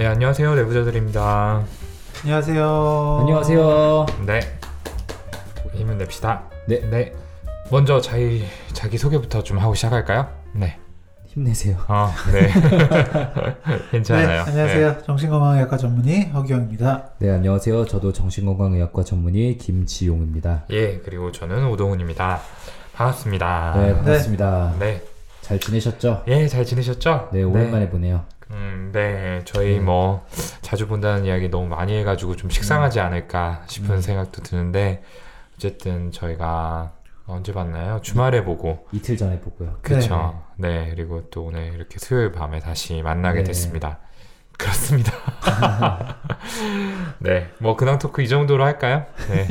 네, 안녕하세요. 내부자들입니다. 안녕하세요. 안녕하세요. 네. 힘을 냅시다. 네. 네. 먼저 자기 소개부터 좀 하고 시작할까요? 네. 힘내세요. 네. 괜찮아요. 네, 안녕하세요. 네. 정신건강의학과 전문의 허기영입니다. 네, 안녕하세요. 저도 정신건강의학과 전문의 김지용입니다. 예, 그리고 저는 우동훈입니다. 반갑습니다. 네, 반갑습니다. 네. 잘 지내셨죠? 예, 잘 지내셨죠? 네, 오랜만에 네. 보네요. 네, 저희 뭐 자주 본다는 이야기 너무 많이 해가지고 좀 식상하지 않을까 싶은 생각도 드는데, 어쨌든 저희가 언제 봤나요? 주말에 보고 이틀 전에 보고요. 그렇죠. 네. 네, 그리고 또 오늘 이렇게 수요일 밤에 다시 만나게 네. 됐습니다. 그렇습니다. 네, 뭐 근황 토크 이 정도로 할까요? 네,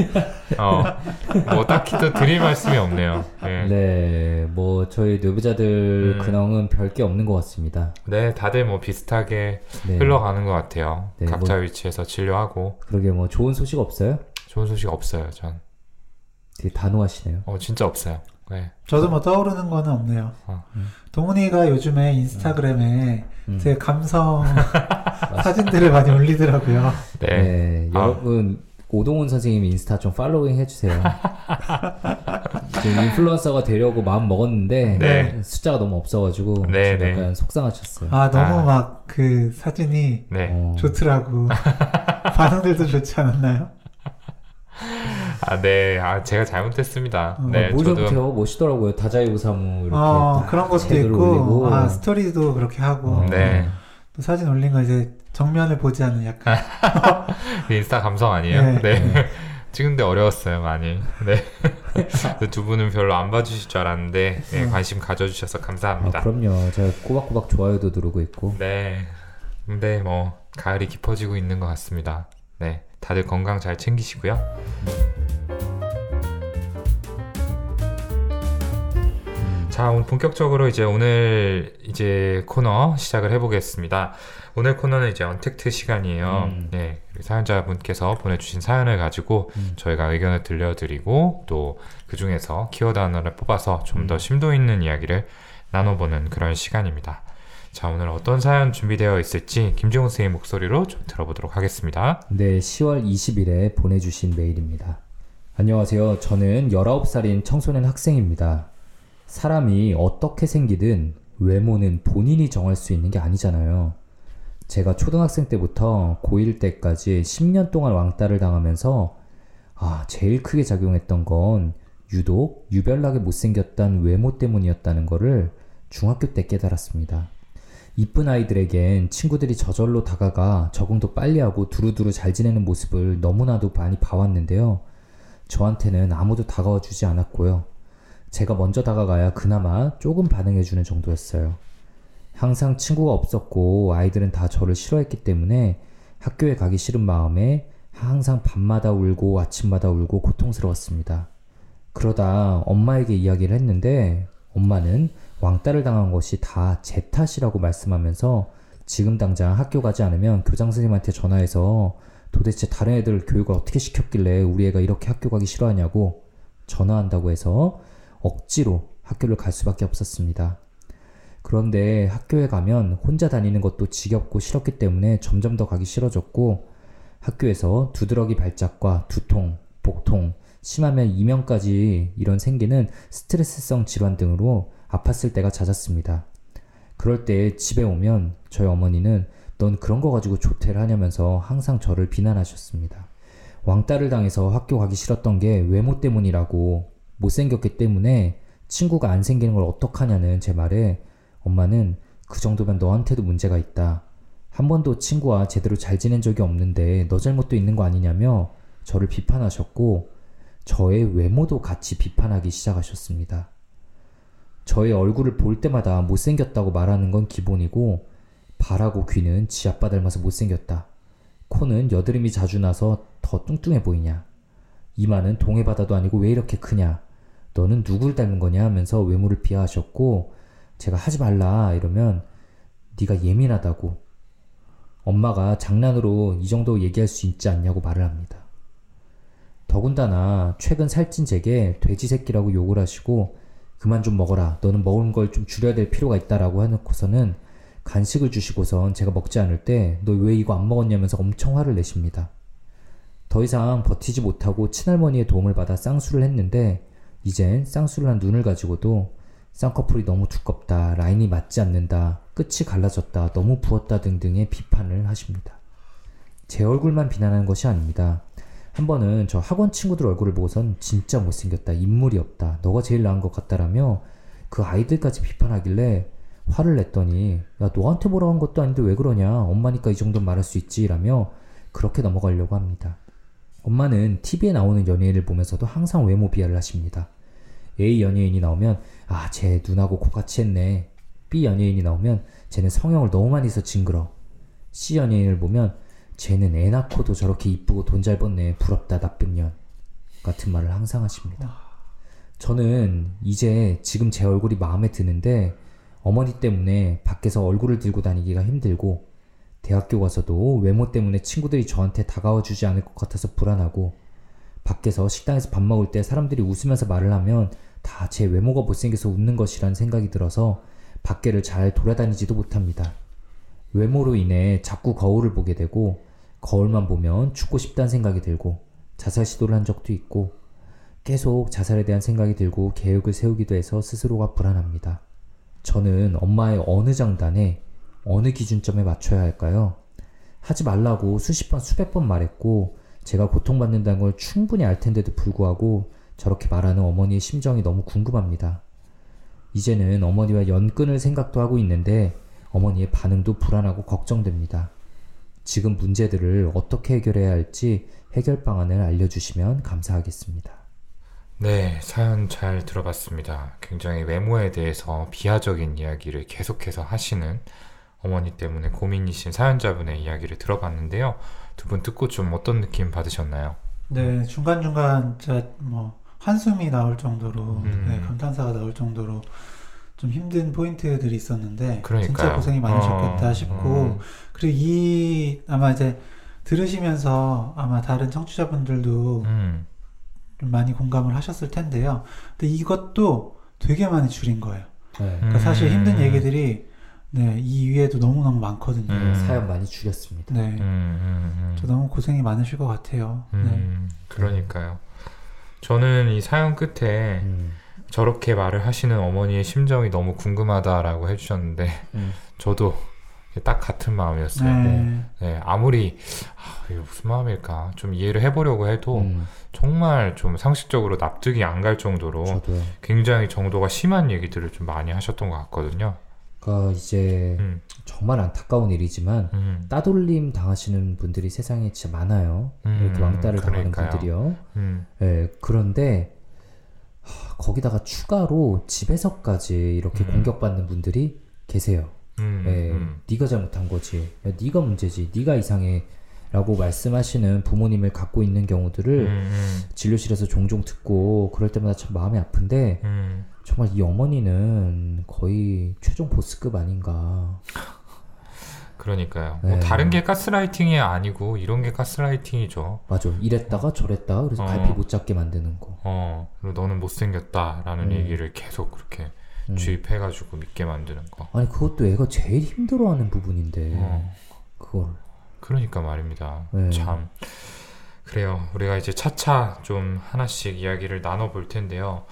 뭐 딱히 또 드릴 말씀이 없네요. 네, 네 뭐 저희 내부자들 근황은 별게 없는 것 같습니다. 네, 다들 뭐 비슷하게 네. 흘러가는 것 같아요. 네, 각자 뭐, 위치에서 진료하고. 그러게 뭐 좋은 소식 없어요? 좋은 소식 없어요, 전. 되게 단호하시네요. 진짜 없어요. 네. 저도 뭐 떠오르는 거는 없네요. 동훈이가 요즘에 인스타그램에 제 감성 사진들을 많이 올리더라고요. 네. 네. 여러분, 오동훈 선생님 인스타 좀 팔로잉 해주세요. 지금 인플루언서가 되려고 마음 먹었는데 네. 숫자가 너무 없어가지고 네, 네. 약간 속상하셨어요. 아, 너무 막 그 사진이 네. 좋더라고. 반응들도 좋지 않았나요? 아, 네. 아, 제가 잘못했습니다. 네, 뭐 저도 못해요. 멋있더라고요. 다자이 오사무 이렇게 그런 것도 있고, 올리고. 아, 스토리도 그렇게 하고. 네. 또 사진 올린 거 이제 정면을 보지 않는 약간. 인스타 감성 아니에요? 네. 네. 찍는데 어려웠어요, 많이. 네. 두 분은 별로 안 봐주실 줄 알았는데 네, 관심 가져주셔서 감사합니다. 아, 그럼요. 제가 꼬박꼬박 좋아요도 누르고 있고. 네. 근데 뭐 가을이 깊어지고 있는 것 같습니다. 네. 다들 건강 잘 챙기시고요. 자, 오늘 본격적으로 이제 오늘 코너 시작을 해보겠습니다. 오늘 코너는 이제 언택트 시간이에요. 네, 사연자분께서 보내주신 사연을 가지고 저희가 의견을 들려드리고 또 그 중에서 키워드 하나를 뽑아서 좀 더 심도 있는 이야기를 나눠보는 그런 시간입니다. 자, 오늘 어떤 사연 준비되어 있을지 김지용 선생님 목소리로 좀 들어보도록 하겠습니다. 네, 10월 20일에 보내주신 메일입니다. 안녕하세요. 저는 19살인 청소년 학생입니다. 사람이 어떻게 생기든 외모는 본인이 정할 수 있는 게 아니잖아요. 제가 초등학생 때부터 고1 때까지 10년 동안 왕따를 당하면서 제일 크게 작용했던 건 유독 유별나게 못생겼던 외모 때문이었다는 거를 중학교 때 깨달았습니다. 이쁜 아이들에겐 친구들이 저절로 다가가 적응도 빨리 하고 두루두루 잘 지내는 모습을 너무나도 많이 봐왔는데요. 저한테는 아무도 다가와 주지 않았고요. 제가 먼저 다가가야 그나마 조금 반응해주는 정도였어요. 항상 친구가 없었고 아이들은 다 저를 싫어했기 때문에 학교에 가기 싫은 마음에 항상 밤마다 울고 아침마다 울고 고통스러웠습니다. 그러다 엄마에게 이야기를 했는데 엄마는 왕따를 당한 것이 다 제 탓이라고 말씀하면서 지금 당장 학교 가지 않으면 교장선생님한테 전화해서 도대체 다른 애들 교육을 어떻게 시켰길래 우리 애가 이렇게 학교 가기 싫어하냐고 전화한다고 해서 억지로 학교를 갈 수밖에 없었습니다. 그런데 학교에 가면 혼자 다니는 것도 지겹고 싫었기 때문에 점점 더 가기 싫어졌고 학교에서 두드러기 발작과 두통, 복통, 심하면 이명까지 이런 생기는 스트레스성 질환 등으로 아팠을 때가 잦았습니다. 그럴 때 집에 오면 저희 어머니는 넌 그런 거 가지고 조퇴를 하냐면서 항상 저를 비난하셨습니다. 왕따를 당해서 학교 가기 싫었던 게 외모 때문이라고 못생겼기 때문에 친구가 안 생기는 걸 어떡하냐는 제 말에 엄마는 그 정도면 너한테도 문제가 있다. 한 번도 친구와 제대로 잘 지낸 적이 없는데 너 잘못도 있는 거 아니냐며 저를 비판하셨고 저의 외모도 같이 비판하기 시작하셨습니다. 저의 얼굴을 볼 때마다 못생겼다고 말하는 건 기본이고 발하고 귀는 지 아빠 닮아서 못생겼다. 코는 여드름이 자주 나서 더 뚱뚱해 보이냐. 이마는 동해바다도 아니고 왜 이렇게 크냐. 너는 누굴 닮은 거냐 하면서 외모를 비하하셨고 제가 하지 말라 이러면 네가 예민하다고 엄마가 장난으로 이 정도 얘기할 수 있지 않냐고 말을 합니다. 더군다나 최근 살찐 제게 돼지 새끼라고 욕을 하시고 그만 좀 먹어라. 너는 먹은 걸 좀 줄여야 될 필요가 있다라고 해놓고서는 간식을 주시고선 제가 먹지 않을 때 너 왜 이거 안 먹었냐면서 엄청 화를 내십니다. 더 이상 버티지 못하고 친할머니의 도움을 받아 쌍수를 했는데 이젠 쌍수를 한 눈을 가지고도 쌍꺼풀이 너무 두껍다, 라인이 맞지 않는다, 끝이 갈라졌다, 너무 부었다 등등의 비판을 하십니다. 제 얼굴만 비난하는 것이 아닙니다. 한 번은 저 학원 친구들 얼굴을 보고선 진짜 못생겼다, 인물이 없다, 너가 제일 나은 것 같다라며 그 아이들까지 비판하길래 화를 냈더니 야, 너한테 뭐라고 한 것도 아닌데 왜 그러냐, 엄마니까 이 정도는 말할 수 있지, 라며 그렇게 넘어가려고 합니다. 엄마는 TV에 나오는 연예인을 보면서도 항상 외모 비하를 하십니다. A 연예인이 나오면 아, 쟤 눈하고 코같이 했네. B 연예인이 나오면 쟤는 성형을 너무 많이 해서 징그러. C 연예인을 보면 쟤는 애 낳고도 저렇게 이쁘고 돈 잘 벌네, 부럽다, 나쁜 년 같은 말을 항상 하십니다. 저는 이제 지금 제 얼굴이 마음에 드는데 어머니 때문에 밖에서 얼굴을 들고 다니기가 힘들고 대학교 가서도 외모 때문에 친구들이 저한테 다가와 주지 않을 것 같아서 불안하고 밖에서 식당에서 밥 먹을 때 사람들이 웃으면서 말을 하면 다 제 외모가 못생겨서 웃는 것이란 생각이 들어서 밖에를 잘 돌아다니지도 못합니다. 외모로 인해 자꾸 거울을 보게 되고 거울만 보면 죽고 싶다는 생각이 들고 자살 시도를 한 적도 있고 계속 자살에 대한 생각이 들고 계획을 세우기도 해서 스스로가 불안합니다. 저는 엄마의 어느 장단에 어느 기준점에 맞춰야 할까요? 하지 말라고 수십 번 수백 번 말했고 제가 고통받는다는 걸 충분히 알 텐데도 불구하고 저렇게 말하는 어머니의 심정이 너무 궁금합니다. 이제는 어머니와 연끈을 생각도 하고 있는데 어머니의 반응도 불안하고 걱정됩니다. 지금 문제들을 어떻게 해결해야 할지 해결 방안을 알려주시면 감사하겠습니다. 네, 사연 잘 들어봤습니다. 굉장히 외모에 대해서 비하적인 이야기를 계속해서 하시는 어머니 때문에 고민이신 사연자분의 이야기를 들어봤는데요. 두 분 듣고 좀 어떤 느낌 받으셨나요? 네, 중간중간 진짜 뭐 한숨이 나올 정도로 네, 감탄사가 나올 정도로 좀 힘든 포인트들이 있었는데 그러니까요. 진짜 고생이 많으셨겠다 싶고 그리고 이 아마 이제 들으시면서 아마 다른 청취자분들도 좀 많이 공감을 하셨을 텐데요. 근데 이것도 되게 많이 줄인 거예요. 네. 그러니까 사실 힘든 얘기들이 네, 이 위에도 너무너무 많거든요. 사연 많이 줄였습니다. 네. 저 너무 고생이 많으실 것 같아요. 네. 그러니까요. 저는 이 사연 끝에 저렇게 말을 하시는 어머니의 심정이 너무 궁금하다라고 해주셨는데 저도 딱 같은 마음이었어요. 네. 네, 아무리 이게 무슨 마음일까 좀 이해를 해보려고 해도 정말 좀 상식적으로 납득이 안 갈 정도로 저도요. 굉장히 정도가 심한 얘기들을 좀 많이 하셨던 것 같거든요. 그러니까 이제 정말 안타까운 일이지만 따돌림 당하시는 분들이 세상에 진짜 많아요. 이렇게 왕따를 그러니까요. 당하는 분들이요. 예, 그런데 거기다가 추가로 집에서까지 이렇게 공격받는 분들이 계세요. 예, 네가 잘못한 거지, 야, 네가 문제지, 네가 이상해 라고 말씀하시는 부모님을 갖고 있는 경우들을 진료실에서 종종 듣고 그럴 때마다 참 마음이 아픈데 정말 이 어머니는 거의 최종 보스급 아닌가. 그러니까요. 네. 뭐 다른 게 가스라이팅이 아니고 이런 게 가스라이팅이죠. 맞아. 이랬다가 저랬다 그래서 갈피 못 잡게 만드는 거. 그리고 너는 못생겼다 라는 얘기를 계속 그렇게 주입해가지고 믿게 만드는 거. 아니 그것도 애가 제일 힘들어하는 부분인데 그걸. 그러니까 말입니다. 네. 참 그래요. 우리가 이제 차차 좀 하나씩 이야기를 나눠볼 텐데요.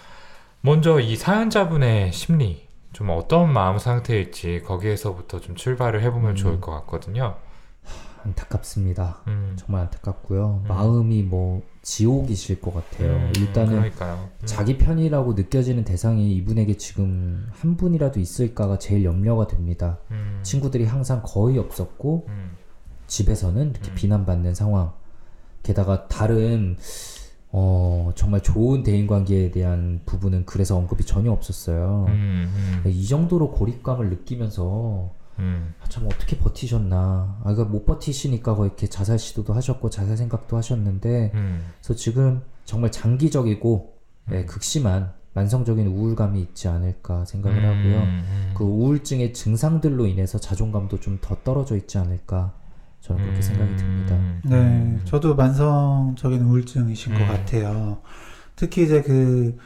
먼저 이 사연자분의 심리 좀 어떤 마음 상태일지 거기에서부터 좀 출발을 해보면 좋을 것 같거든요. 안타깝습니다. 정말 안타깝고요. 마음이 뭐 지옥이실 것 같아요. 일단은 자기 편이라고 느껴지는 대상이 이분에게 지금 한 분이라도 있을까가 제일 염려가 됩니다. 친구들이 항상 거의 없었고 집에서는 이렇게 비난받는 상황. 게다가 다른 정말 좋은 대인관계에 대한 부분은 그래서 언급이 전혀 없었어요. 이 정도로 고립감을 느끼면서 참 어떻게 버티셨나. 그러니까 못 버티시니까 이렇게 자살 시도도 하셨고 자살 생각도 하셨는데 그래서 지금 정말 장기적이고 예, 극심한 만성적인 우울감이 있지 않을까 생각을 하고요. 그 우울증의 증상들로 인해서 자존감도 좀 더 떨어져 있지 않을까 저는 그렇게 생각이 듭니다. 네, 저도 만성적인 우울증이신 것 같아요. 특히 이제 그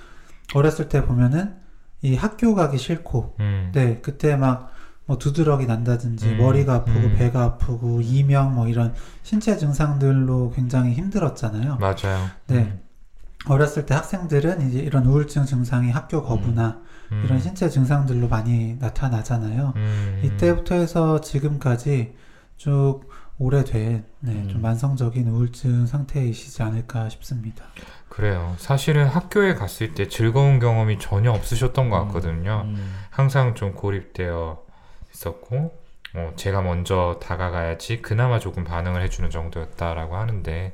어렸을 때 보면은 이 학교 가기 싫고, 네 그때 막 뭐 두드러기 난다든지 머리가 아프고 배가 아프고 이명 뭐 이런 신체 증상들로 굉장히 힘들었잖아요. 맞아요. 네. 어렸을 때 학생들은 이제 이런 우울증 증상이 학교 거부나 이런 신체 증상들로 많이 나타나잖아요. 이때부터 해서 지금까지 쭉 오래된 좀 만성적인 우울증 상태이시지 않을까 싶습니다. 그래요. 사실은 학교에 갔을 때 즐거운 경험이 전혀 없으셨던 것 같거든요. 항상 좀 고립되어 있었고 제가 먼저 다가가야지 그나마 조금 반응을 해주는 정도였다라고 하는데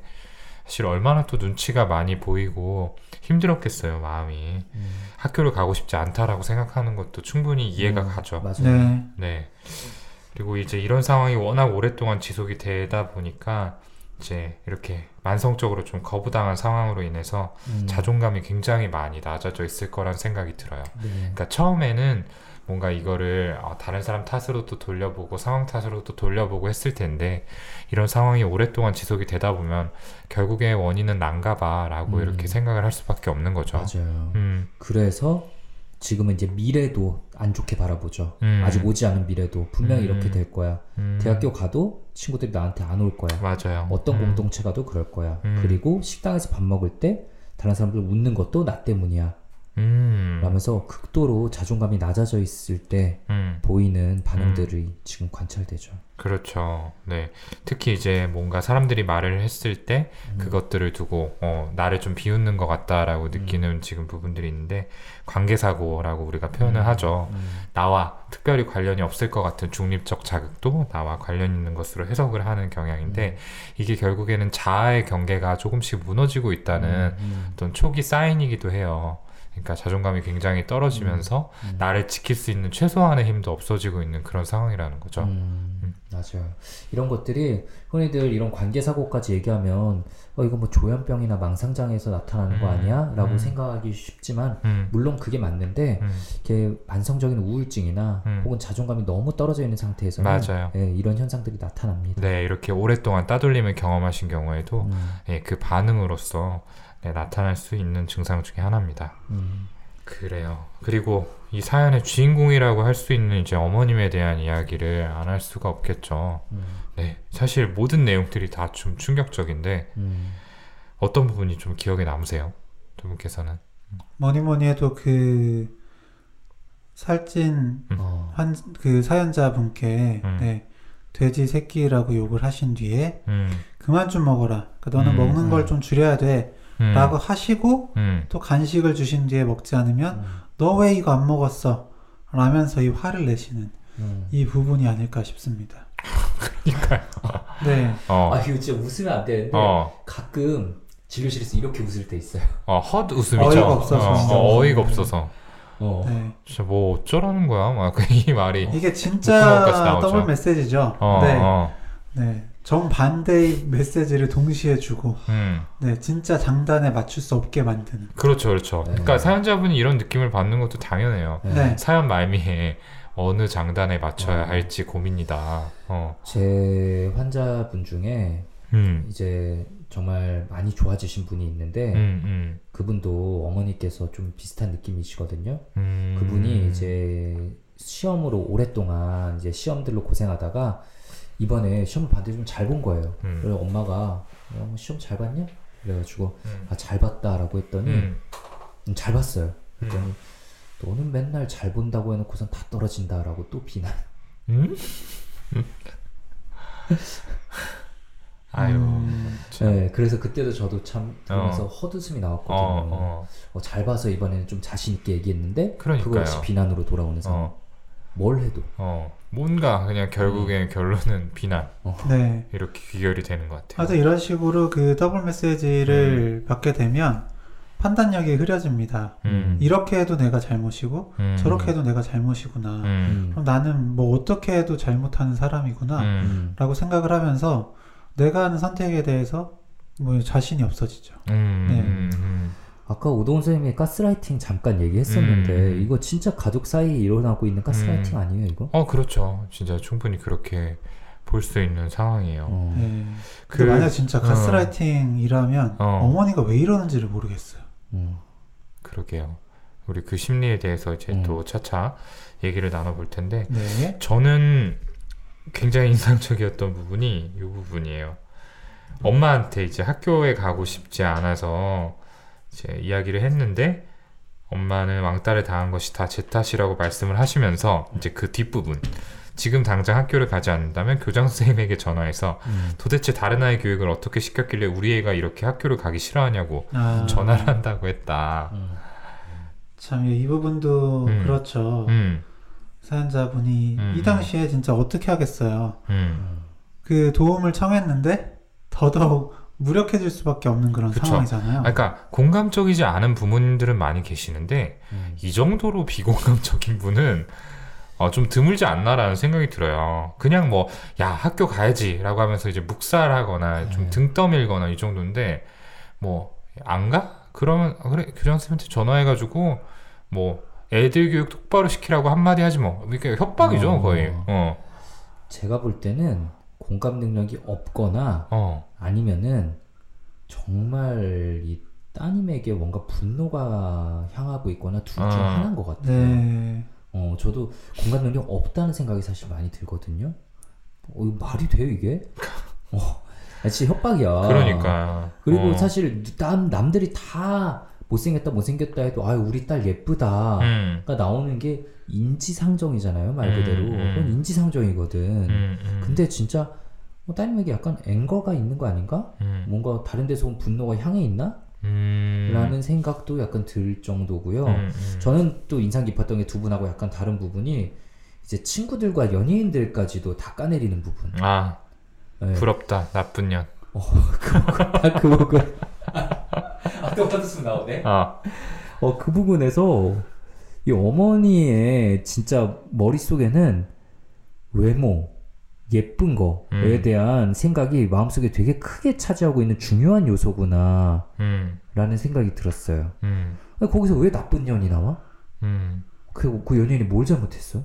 사실 얼마나 또 눈치가 많이 보이고 힘들었겠어요. 마음이 학교를 가고 싶지 않다라고 생각하는 것도 충분히 이해가 가죠. 맞아요. 네. 그리고 이제 이런 상황이 워낙 오랫동안 지속이 되다 보니까 이제 이렇게 만성적으로 좀 거부당한 상황으로 인해서 자존감이 굉장히 많이 낮아져 있을 거란 생각이 들어요. 그러니까 처음에는 뭔가 이거를 다른 사람 탓으로 또 돌려보고 상황 탓으로 또 돌려보고 했을 텐데 이런 상황이 오랫동안 지속이 되다 보면 결국에 원인은 난가 봐 라고 이렇게 생각을 할 수밖에 없는 거죠. 맞아요. 그래서 지금은 이제 미래도 안 좋게 바라보죠. 아직 오지 않은 미래도 분명히 이렇게 될 거야. 대학교 가도 친구들이 나한테 안 올 거야. 맞아요. 어떤 공동체 가도 그럴 거야. 그리고 식당에서 밥 먹을 때 다른 사람들 웃는 것도 나 때문이야. 라면서 극도로 자존감이 낮아져 있을 때 보이는 반응들이 지금 관찰되죠. 그렇죠. 네. 특히 이제 뭔가 사람들이 말을 했을 때 그것들을 두고 나를 좀 비웃는 것 같다라고 느끼는 지금 부분들이 있는데 관계사고라고 우리가 표현을 하죠. 나와 특별히 관련이 없을 것 같은 중립적 자극도 나와 관련 있는 것으로 해석을 하는 경향인데 이게 결국에는 자아의 경계가 조금씩 무너지고 있다는 어떤 초기 사인이기도 해요. 그러니까 자존감이 굉장히 떨어지면서 나를 지킬 수 있는 최소한의 힘도 없어지고 있는 그런 상황이라는 거죠. 맞아요. 이런 것들이 흔히들 이런 관계사고까지 얘기하면 이거 뭐 조현병이나 망상장애에서 나타나는 거 아니야? 라고 생각하기 쉽지만 물론 그게 맞는데 이렇게 만성적인 우울증이나 혹은 자존감이 너무 떨어져 있는 상태에서는 예, 이런 현상들이 나타납니다. 네, 이렇게 오랫동안 따돌림을 경험하신 경우에도 예, 그 반응으로서 네, 나타날 수 있는 증상 중에 하나입니다. 그래요. 그리고 이 사연의 주인공이라고 할 수 있는 이제 어머님에 대한 이야기를 안 할 수가 없겠죠. 네, 사실 모든 내용들이 다 좀 충격적인데 어떤 부분이 좀 기억에 남으세요? 두 분께서는? 뭐니뭐니 해도 그 살찐 그 사연자분께 네, 돼지 새끼라고 욕을 하신 뒤에 그만 좀 먹어라. 그러니까 너는 먹는 걸 좀 줄여야 돼. 라고 하시고 또 간식을 주신 뒤에 먹지 않으면 너 왜 이거 안 먹었어? 라면서 이 화를 내시는 이 부분이 아닐까 싶습니다. 그러니까요. 네. 아 이거 진짜 웃으면 안 되는데 가끔 진료실에서 이렇게 웃을 때 있어요. 헛 웃음이죠. 어이가 없어서. 어이가 없어서. 네. 진짜 뭐 어쩌라는 거야? 막 이 말이. 이게 진짜 더블 메시지죠. 네. 네. 정반대의 메시지를 동시에 주고 네, 진짜 장단에 맞출 수 없게 만드는. 그렇죠. 그렇죠. 네. 그러니까 사연자분이 이런 느낌을 받는 것도 당연해요. 네. 사연 말미에 어느 장단에 맞춰야 할지 고민이다. 제 환자분 중에 이제 정말 많이 좋아지신 분이 있는데 그분도 어머니께서 좀 비슷한 느낌이시거든요. 그분이 이제 시험으로 오랫동안 이제 시험들로 고생하다가 이번에 시험을 봤는데 좀 잘 본 거예요. 그래서 엄마가 시험 잘 봤냐? 그래가지고 아, 잘 봤다라고 했더니 잘 봤어요. 그랬더니 너는 맨날 잘 본다고 해놓고선 다 떨어진다라고 또 비난. 아유. 네, 그래서 그때도 저도 참 들으면서 헛웃음이 나왔거든요. 잘 봐서 이번에는 좀 자신 있게 얘기했는데 그러니까요. 그거 역시 비난으로 돌아오는 상황. 뭘 해도 뭔가 그냥 결국에 결론은 비난 네. 이렇게 귀결이 되는 것 같아요. 맞아, 이런 식으로 그 더블 메시지를 받게 되면 판단력이 흐려집니다. 이렇게 해도 내가 잘못이고 저렇게 해도 내가 잘못이구나. 그럼 나는 뭐 어떻게 해도 잘못하는 사람이구나 라고 생각을 하면서 내가 하는 선택에 대해서 뭐 자신이 없어지죠. 네. 아까 오동훈 선생님이 가스라이팅 잠깐 얘기했었는데 이거 진짜 가족 사이에 일어나고 있는 가스라이팅 아니에요 이거? 그렇죠. 진짜 충분히 그렇게 볼 수 있는 상황이에요. 네. 근데 만약 진짜 가스라이팅이라면 어머니가 왜 이러는지를 모르겠어요. 그러게요. 우리 그 심리에 대해서 이제 또 차차 얘기를 나눠볼 텐데 네. 저는 굉장히 인상적이었던 부분이 이 부분이에요. 엄마한테 이제 학교에 가고 싶지 않아서 이제 이야기를 했는데 엄마는 왕따를 당한 것이 다 제 탓이라고 말씀을 하시면서 이제 그 뒷부분 지금 당장 학교를 가지 않는다면 교장 선생님에게 전화해서 도대체 다른 아이 교육을 어떻게 시켰길래 우리 애가 이렇게 학교를 가기 싫어하냐고 전화를 한다고 했다. 참 이 부분도 그렇죠. 사연자분이 이 당시에 진짜 어떻게 하겠어요. 그 도움을 청했는데 더더욱 무력해질 수밖에 없는 그런 그쵸. 상황이잖아요. 그러니까 공감적이지 않은 부모님들은 많이 계시는데 이 정도로 비공감적인 분은 좀 드물지 않나라는 생각이 들어요. 그냥 뭐 야 학교 가야지 라고 하면서 이제 묵살하거나 좀 등 떠밀거나 이 정도인데 뭐 안 가? 그러면 그래 교장선생님한테 전화해가지고 뭐 애들 교육 똑바로 시키라고 한마디 하지 뭐. 그러니까 협박이죠 거의. 제가 볼 때는 공감 능력이 없거나 아니면은 정말 이 따님에게 뭔가 분노가 향하고 있거나 둘 중 하나인 것 같아요. 네. 저도 공감 능력 없다는 생각이 사실 많이 들거든요. 이거 말이 돼요 이게? 진짜 협박이야. 그러니까. 그리고 사실 남들이 다 못생겼다 못생겼다 해도 아유 우리 딸 예쁘다가 나오는 게 인지상정이잖아요 말 그대로. 그건 인지상정이거든. 근데 진짜 따님에게 약간 앵거가 있는 거 아닌가? 뭔가 다른 데서 온 분노가 향해 있나? 라는 생각도 약간 들 정도고요. 저는 또 인상 깊었던 게 두 분하고 약간 다른 부분이 이제 친구들과 연예인들까지도 다 까내리는 부분. 아 네. 부럽다 나쁜 년. 그 부분. 아까 받았으면 나오네. 그 부분에서 이 어머니의 진짜 머릿속에는 외모, 예쁜 거에 대한 생각이 마음속에 되게 크게 차지하고 있는 중요한 요소구나 라는 생각이 들었어요. 거기서 왜 나쁜 년이 나와? 그 연예인이 뭘 잘못했어?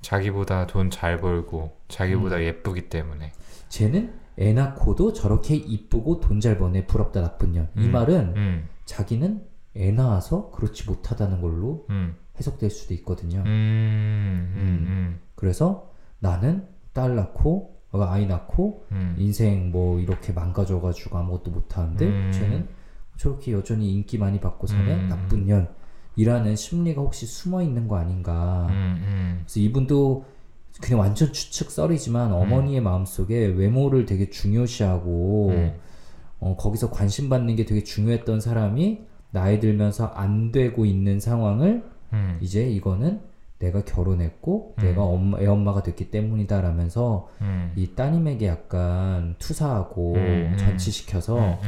자기보다 돈 잘 벌고 자기보다 예쁘기 때문에 쟤는 애 낳고도 저렇게 이쁘고 돈 잘 버네 부럽다 나쁜 년. 이 말은 자기는 애 낳아서 그렇지 못하다는 걸로 해석될 수도 있거든요. 그래서 나는 딸 낳고 아이 낳고 인생 뭐 이렇게 망가져가지고 아무것도 못하는데 쟤는 저렇게 여전히 인기 많이 받고 사네 나쁜 년이라는 심리가 혹시 숨어 있는 거 아닌가. 그래서 이분도 그냥 완전 추측 썰이지만 어머니의 마음속에 외모를 되게 중요시하고 거기서 관심 받는 게 되게 중요했던 사람이 나이 들면서 안 되고 있는 상황을 이제 이거는 내가 결혼했고 내가 애엄마가 됐기 때문이다 라면서 이 따님에게 약간 투사하고 전치시켜서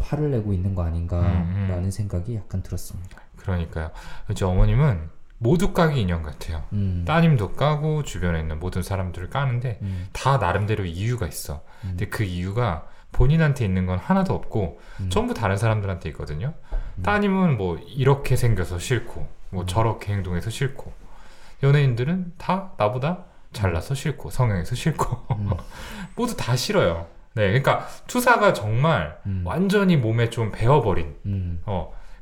화를 내고 있는 거 아닌가 라는 생각이 약간 들었습니다. 그러니까요. 이제 어머님은 모두 까기 인연 같아요. 따님도 까고 주변에 있는 모든 사람들을 까는데 다 나름대로 이유가 있어. 근데 그 이유가 본인한테 있는 건 하나도 없고 전부 다른 사람들한테 있거든요. 따님은 뭐 이렇게 생겨서 싫고 뭐 저렇게 행동해서 싫고 연예인들은 다 나보다 잘나서 싫고 성형해서 싫고 모두 다 싫어요. 네, 그러니까 투사가 정말 완전히 몸에 좀 배어버린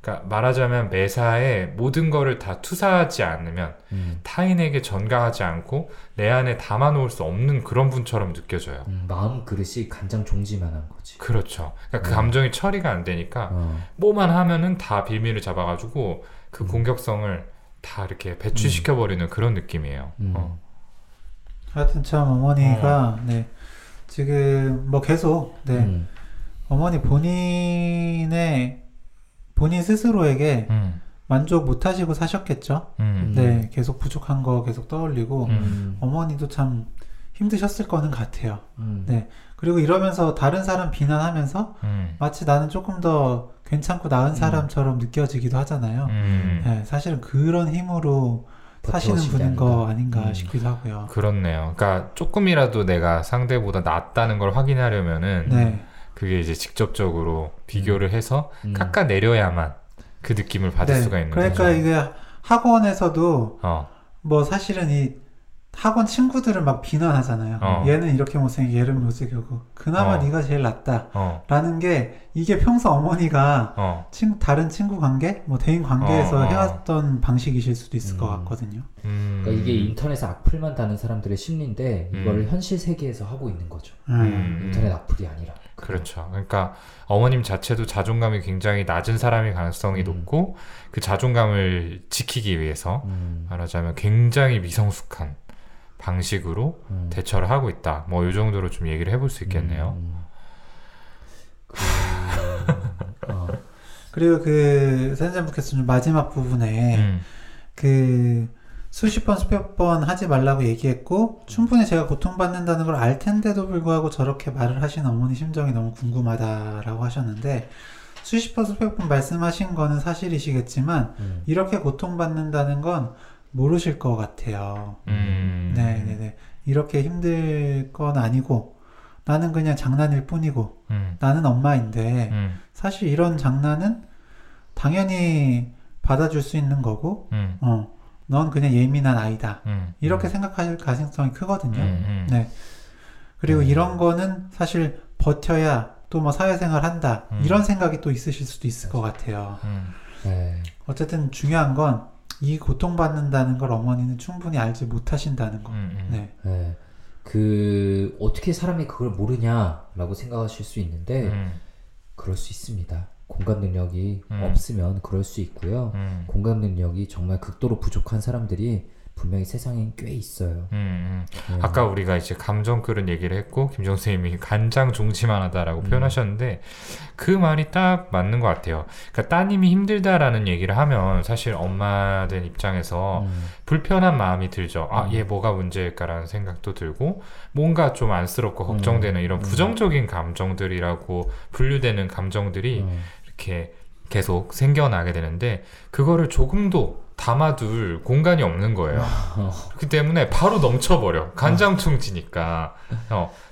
그러니까 말하자면 매사에 모든 거를 다 투사하지 않으면 타인에게 전가하지 않고 내 안에 담아놓을 수 없는 그런 분처럼 느껴져요. 마음 그릇이 간장 종지만 한 거지. 그렇죠. 그러니까 그 감정이 처리가 안 되니까 뭐만 하면은 다 빌미를 잡아가지고 그 공격성을 다 이렇게 배출시켜버리는 그런 느낌이에요. 하여튼 참 어머니가 네, 지금 뭐 계속 어머니 본인 스스로에게 만족 못하시고 사셨겠죠. 네, 계속 부족한 거 계속 떠올리고 어머니도 참 힘드셨을 거는 같아요. 네, 그리고 이러면서 다른 사람 비난하면서 마치 나는 조금 더 괜찮고 나은 사람처럼 느껴지기도 하잖아요. 네, 사실은 그런 힘으로 사시는 분인 거 아닌가 싶기도 하고요. 그렇네요. 그러니까 조금이라도 내가 상대보다 낫다는 걸 확인하려면은 그게 이제 직접적으로 비교를 해서 깎아내려야만 그 느낌을 받을 수가 있는 거죠. 그러니까 이게 학원에서도 뭐 사실은 이 학원 친구들은 막 비난하잖아요. 얘는 이렇게 못생기고 얘는 못생기고 그나마 네가 제일 낫다 라는 게 이게 평소 어머니가 다른 친구 관계? 뭐 대인 관계에서 해왔던 방식이실 수도 있을 것 같거든요. 그러니까 이게 인터넷에 악플만 다는 사람들의 심리인데 이걸 현실 세계에서 하고 있는 거죠. 인터넷 악플이 아니라. 그렇죠. 그러니까 어머님 자체도 자존감이 굉장히 낮은 사람의 가능성이 높고 그 자존감을 지키기 위해서 말하자면 굉장히 미성숙한 방식으로 대처를 하고 있다. 뭐 이 정도로 좀 얘기를 해볼 수 있겠네요. 그리고 그 선생님께서 마지막 부분에 그 수십 번 수백 번 하지 말라고 얘기했고 충분히 제가 고통받는다는 걸 알 텐데도 불구하고 저렇게 말을 하신 어머니 심정이 너무 궁금하다라고 하셨는데 수십 번 수백 번 말씀하신 거는 사실이시겠지만 이렇게 고통받는다는 건 모르실 것 같아요. 네네네. 이렇게 힘들 건 아니고 나는 그냥 장난일 뿐이고 나는 엄마인데 사실 이런 장난은 당연히 받아줄 수 있는 거고 넌 그냥 예민한 아이다. 이렇게 생각할 가능성이 크거든요. 네. 그리고 이런 거는 사실 버텨야 또 뭐 사회생활 한다. 이런 생각이 또 있으실 수도 있을 것 같아요. 네. 어쨌든 중요한 건 이 고통받는다는 걸 어머니는 충분히 알지 못하신다는 거. 네. 네. 그 어떻게 사람이 그걸 모르냐라고 생각하실 수 있는데 그럴 수 있습니다. 공감 능력이 없으면 그럴 수 있고요. 공감 능력이 정말 극도로 부족한 사람들이 분명히 세상엔 꽤 있어요. 네. 아까 우리가 이제 감정끓은 얘기를 했고 김지용 선생님이 간장 종지만 하다라고 표현하셨는데 그 말이 딱 맞는 것 같아요. 그러니까 따님이 힘들다라는 얘기를 하면 사실 엄마된 입장에서 불편한 마음이 들죠. 아, 얘 뭐가 문제일까라는 생각도 들고 뭔가 좀 안쓰럽고 걱정되는 이런 부정적인 감정들이라고 분류되는 감정들이 이렇게 계속 생겨나게 되는데 그거를 조금도 담아둘 공간이 없는 거예요. 그렇기 때문에 바로 넘쳐버려. 간장충치니까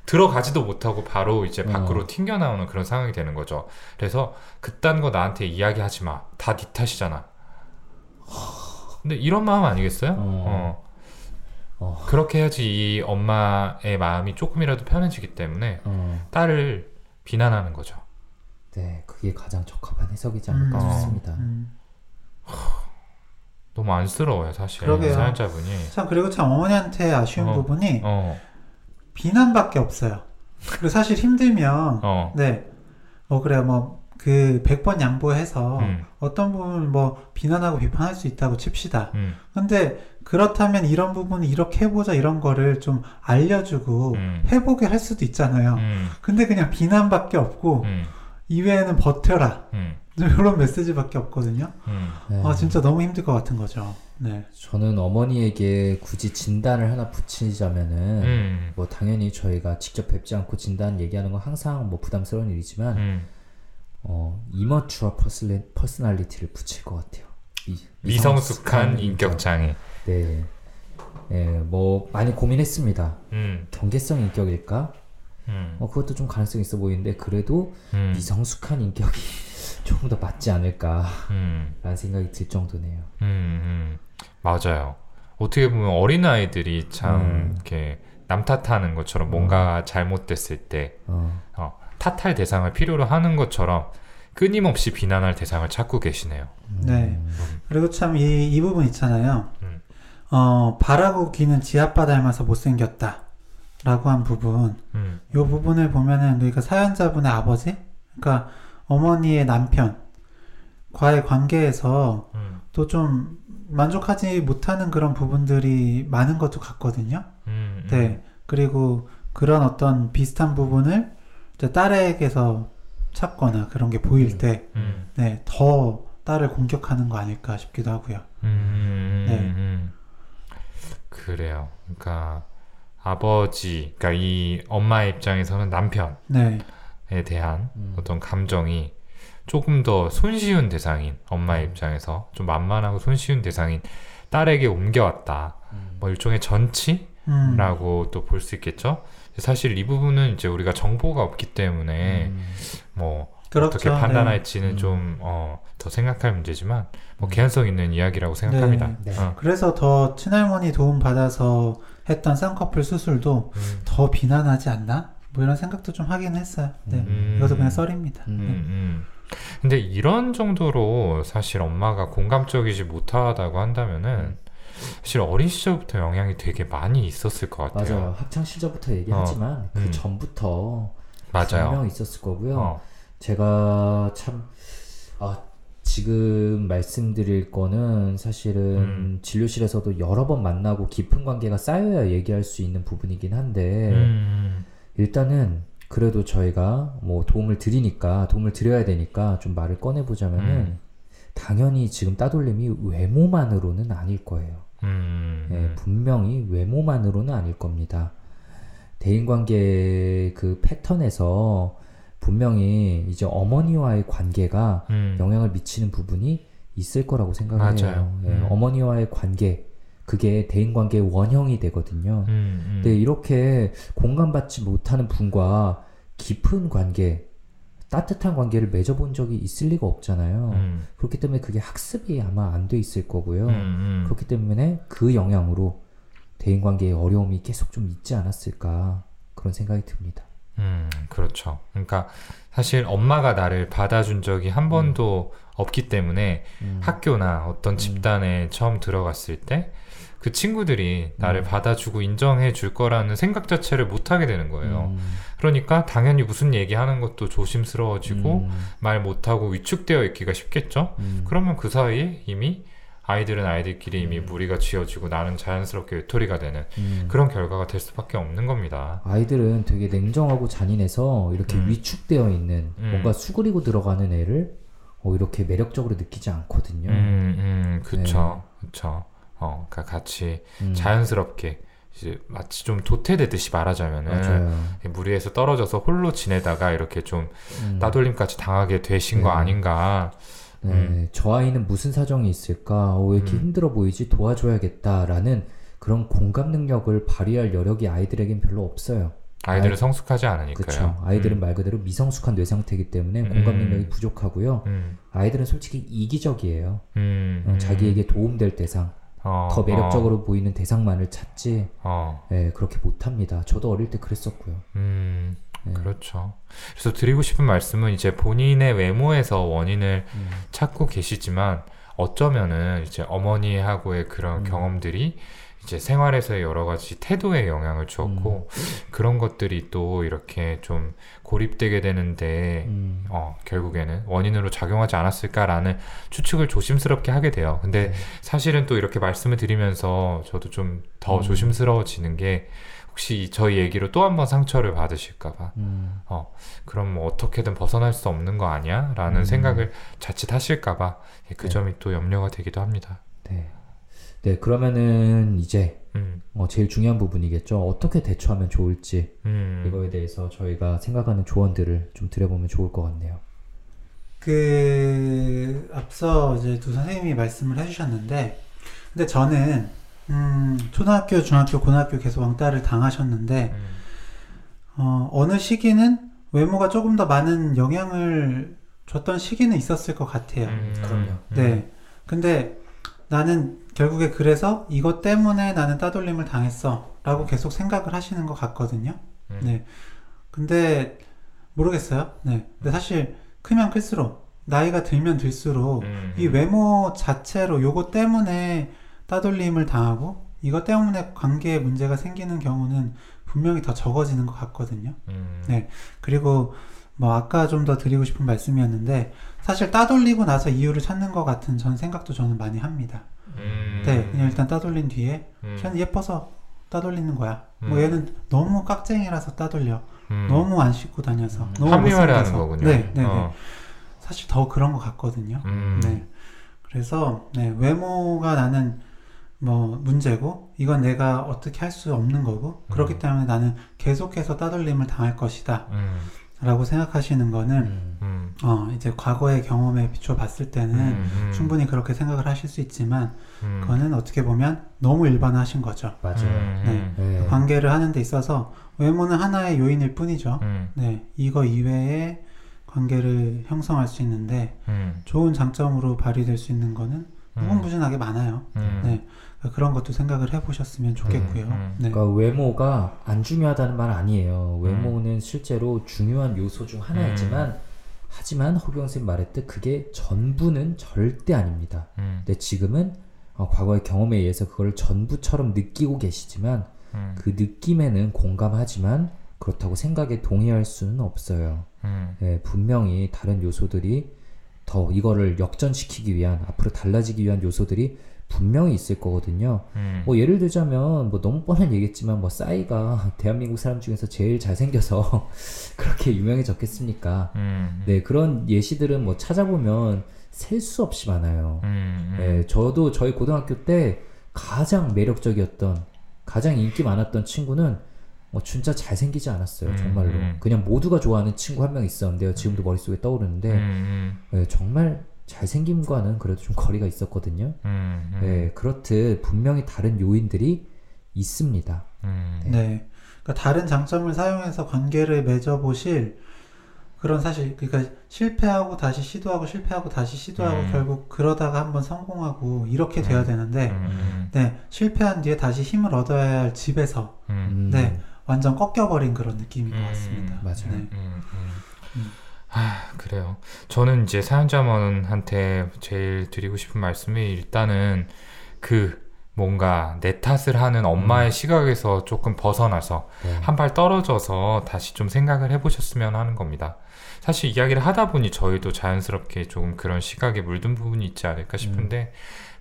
들어가지도 못하고 바로 이제 밖으로 튕겨나오는 그런 상황이 되는 거죠. 그래서 그딴 거 나한테 이야기하지 마. 다 네 탓이잖아. 근데 이런 마음 아니겠어요? 그렇게 해야지 이 엄마의 마음이 조금이라도 편해지기 때문에 딸을 비난하는 거죠. 네, 그게 가장 적합한 해석이지 않을까 싶습니다. 너무 안쓰러워요, 사실. 그러게요. 사연자분이. 참, 그리고 참 어머니한테 아쉬운 부분이 비난밖에 없어요. 그리고 사실 힘들면 네, 그래, 그 100번 양보해서 어떤 부분을 비난하고 비판할 수 있다고 칩시다. 근데 그렇다면 이런 부분을 이렇게 해보자 이런 거를 좀 알려주고 해보게 할 수도 있잖아요. 근데 그냥 비난밖에 없고 이외에는 버텨라. 이런 메시지밖에 없거든요. 네. 아, 진짜 너무 힘들 것 같은 거죠. 네. 저는 어머니에게 굳이 진단을 하나 붙이자면은 당연히 저희가 직접 뵙지 않고 진단 얘기하는 건 항상 부담스러운 일이지만 이머추어 퍼스널리티를 붙일 것 같아요. 미성숙한 인격장애. 네. 네, 많이 고민했습니다. 경계성 인격일까? 그것도 좀 가능성이 있어 보이는데 그래도 미성숙한 인격이 조금 더 맞지 않을까 라는 생각이 들 정도네요. 맞아요. 어떻게 보면 어린아이들이 참 이렇게 남 탓하는 것처럼 뭔가 잘못됐을 때 탓할 대상을 필요로 하는 것처럼 끊임없이 비난할 대상을 찾고 계시네요. 네. 그리고 참 이 부분 있잖아요. 바라고 귀는 지아빠 닮아서 못생겼다 라고 한 부분 이 부분을 보면은 그러니까 사연자분의 아버지 그러니까 어머니의 남편과의 관계에서 또 좀 만족하지 못하는 그런 부분들이 많은 것도 같거든요. 네. 그리고 그런 어떤 비슷한 부분을 이제 딸에게서 찾거나 그런 게 보일 때 네, 더 딸을 공격하는 거 아닐까 싶기도 하고요. 네. 그래요. 그러니까 아버지, 그러니까 이 엄마의 입장에서는 남편에 대한 어떤 감정이 조금 더 손쉬운 대상인 엄마의 입장에서 좀 만만하고 손쉬운 대상인 딸에게 옮겨왔다. 일종의 전치라고 또 볼 수 있겠죠. 사실 이 부분은 이제 우리가 정보가 없기 때문에 그렇죠. 어떻게 판단할지는 좀 더 생각할 문제지만 개연성 있는 이야기라고 생각합니다. 네. 그래서 더 친할머니 도움 받아서 했던 쌍꺼풀 수술도 더 비난하지 않나? 뭐 이런 생각도 좀 하긴 했어요. 네. 이것도 그냥 썰입니다. 네. 근데 이런 정도로 사실 엄마가 공감적이지 못하다고 한다면은 사실 어린 시절부터 영향이 되게 많이 있었을 것 같아요. 맞아요. 학창 시절부터 얘기하지만 그 전부터 분명 있었을 거고요. 제가 참 지금 말씀드릴 거는 사실은 진료실에서도 여러 번 만나고 깊은 관계가 쌓여야 얘기할 수 있는 부분이긴 한데 일단은 그래도 저희가 뭐 도움을 드려야 되니까 좀 말을 꺼내보자면은 당연히 지금 따돌림이 외모만으로는 아닐 거예요. 예, 분명히 외모만으로는 아닐 겁니다. 대인관계 그 패턴에서 분명히 이제 어머니와의 관계가 영향을 미치는 부분이 있을 거라고 생각해요. 예, 어머니와의 관계, 그게 대인관계의 원형이 되거든요. 근데 이렇게 공감받지 못하는 분과 깊은 관계, 따뜻한 관계를 맺어본 적이 있을 리가 없잖아요. 그렇기 때문에 그게 학습이 아마 안 돼 있을 거고요. 그렇기 때문에 그 영향으로 대인관계의 어려움이 계속 좀 있지 않았을까 그런 생각이 듭니다. 그렇죠. 그러니까 사실 엄마가 나를 받아준 적이 한 번도 없기 때문에 학교나 어떤 집단에 처음 들어갔을 때 그 친구들이 나를 받아주고 인정해 줄 거라는 생각 자체를 못하게 되는 거예요. 그러니까 당연히 무슨 얘기하는 것도 조심스러워지고 말 못하고 위축되어 있기가 쉽겠죠. 그러면 그 사이에 이미 아이들은 아이들끼리 이미 무리가 쥐어지고 나는 자연스럽게 외톨이가 되는 그런 결과가 될 수밖에 없는 겁니다. 아이들은 되게 냉정하고 잔인해서 이렇게 위축되어 있는 뭔가 수그리고 들어가는 애를 이렇게 매력적으로 느끼지 않거든요. 그쵸. 네. 그쵸. 그러니까 같이 자연스럽게 이제 마치 좀 도태되듯이 말하자면은 무리에서 떨어져서 홀로 지내다가 이렇게 좀 따돌림까지 당하게 되신 거 아닌가. 네, 저 아이는 무슨 사정이 있을까? 왜 이렇게 힘들어 보이지? 도와줘야겠다라는 그런 공감 능력을 발휘할 여력이 아이들에겐 별로 없어요. 아이들은 성숙하지 않으니까요. 그렇죠. 아이들은 말 그대로 미성숙한 뇌 상태이기 때문에 공감 능력이 부족하고요. 아이들은 솔직히 이기적이에요. 자기에게 도움될 대상, 더 매력적으로 보이는 대상만을 찾지 네, 그렇게 못합니다. 저도 어릴 때 그랬었고요. 네. 그렇죠. 그래서 드리고 싶은 말씀은 이제 본인의 외모에서 원인을 찾고 계시지만 어쩌면은 이제 어머니하고의 그런 경험들이 이제 생활에서의 여러 가지 태도에 영향을 주었고 그런 것들이 또 이렇게 좀 고립되게 되는데 결국에는 원인으로 작용하지 않았을까라는 추측을 조심스럽게 하게 돼요. 근데 사실은 또 이렇게 말씀을 드리면서 저도 좀 더 조심스러워지는 게 혹시 저희 얘기로 또 한 번 상처를 받으실까봐 그럼 뭐 어떻게든 벗어날 수 없는 거 아니야? 라는 생각을 자칫 하실까봐 그 점이 또 염려가 되기도 합니다. 네, 그러면은 이제 제일 중요한 부분이겠죠. 어떻게 대처하면 좋을지 이거에 대해서 저희가 생각하는 조언들을 좀 드려보면 좋을 것 같네요. 앞서 이제 두 선생님이 말씀을 해주셨는데 근데 저는 초등학교, 중학교, 고등학교 계속 왕따를 당하셨는데 어느 시기는 외모가 조금 더 많은 영향을 줬던 시기는 있었을 것 같아요. 그럼요. 네. 근데 나는 결국에 그래서 이것 때문에 나는 따돌림을 당했어 라고 계속 생각을 하시는 것 같거든요. 네. 근데 모르겠어요. 네. 근데 사실 크면 클수록 나이가 들면 들수록 이 외모 자체로 요거 때문에 따돌림을 당하고 이것 때문에 관계에 문제가 생기는 경우는 분명히 더 적어지는 것 같거든요. 네. 그리고 뭐 아까 좀 더 드리고 싶은 말씀이었는데 사실 따돌리고 나서 이유를 찾는 것 같은 생각도 저는 많이 합니다. 네. 그냥 일단 따돌린 뒤에 쟤는 예뻐서 따돌리는 거야. 뭐 얘는 너무 깍쟁이라서 따돌려. 너무 안 씻고 다녀서. 너무 합리화하는 거군요. 네. 네. 사실 더 그런 것 같거든요. 네. 그래서 네, 외모가 나는 뭐 문제고 이건 내가 어떻게 할 수 없는 거고 그렇기 때문에 나는 계속해서 따돌림을 당할 것이다 라고 생각하시는 거는 이제 과거의 경험에 비춰 봤을 때는 충분히 그렇게 생각을 하실 수 있지만 그거는 어떻게 보면 너무 일반화하신 거죠. 맞아요. 네, 관계를 하는 데 있어서 외모는 하나의 요인일 뿐이죠. 네, 이거 이외에 관계를 형성할 수 있는데 좋은 장점으로 발휘될 수 있는 거는 무궁무진하게 많아요. 네. 그런 것도 생각을 해보셨으면 좋겠고요. 네. 그러니까 외모가 안 중요하다는 말 아니에요. 외모는 실제로 중요한 요소 중 하나이지만 하지만 허경 선생님 말했듯 그게 전부는 절대 아닙니다. 근데 지금은 과거의 경험에 의해서 그걸 전부처럼 느끼고 계시지만 그 느낌에는 공감하지만 그렇다고 생각에 동의할 수는 없어요. 예, 분명히 다른 요소들이 더 이거를 역전시키기 위한 앞으로 달라지기 위한 요소들이 분명히 있을 거거든요. 뭐 예를 들자면 뭐 너무 뻔한 얘기겠지만 뭐 싸이가 대한민국 사람 중에서 제일 잘생겨서 그렇게 유명해졌겠습니까? 네, 그런 예시들은 뭐 찾아보면 셀 수 없이 많아요. 네, 저도 저희 고등학교 때 가장 매력적이었던 가장 인기 많았던 친구는 뭐 진짜 잘생기지 않았어요. 정말로 그냥 모두가 좋아하는 친구 한 명 있었는데요. 지금도 머릿속에 떠오르는데 네, 정말 잘생김과는 그래도 좀 거리가 있었거든요. 네, 그렇듯 분명히 다른 요인들이 있습니다. 네. 네, 그러니까 다른 장점을 사용해서 관계를 맺어보실 그런 사실, 그러니까 실패하고 다시 시도하고 실패하고 다시 시도하고 결국 그러다가 한번 성공하고 이렇게 돼야 되는데 네, 실패한 뒤에 다시 힘을 얻어야 할 집에서 네, 완전 꺾여버린 그런 느낌인 것 같습니다. 맞아요. 네. 아, 그래요. 저는 이제 사연자분한테 제일 드리고 싶은 말씀이 일단은 그 뭔가 내 탓을 하는 엄마의 시각에서 조금 벗어나서 한 발 떨어져서 다시 좀 생각을 해보셨으면 하는 겁니다. 사실 이야기를 하다 보니 저희도 자연스럽게 조금 그런 시각에 물든 부분이 있지 않을까 싶은데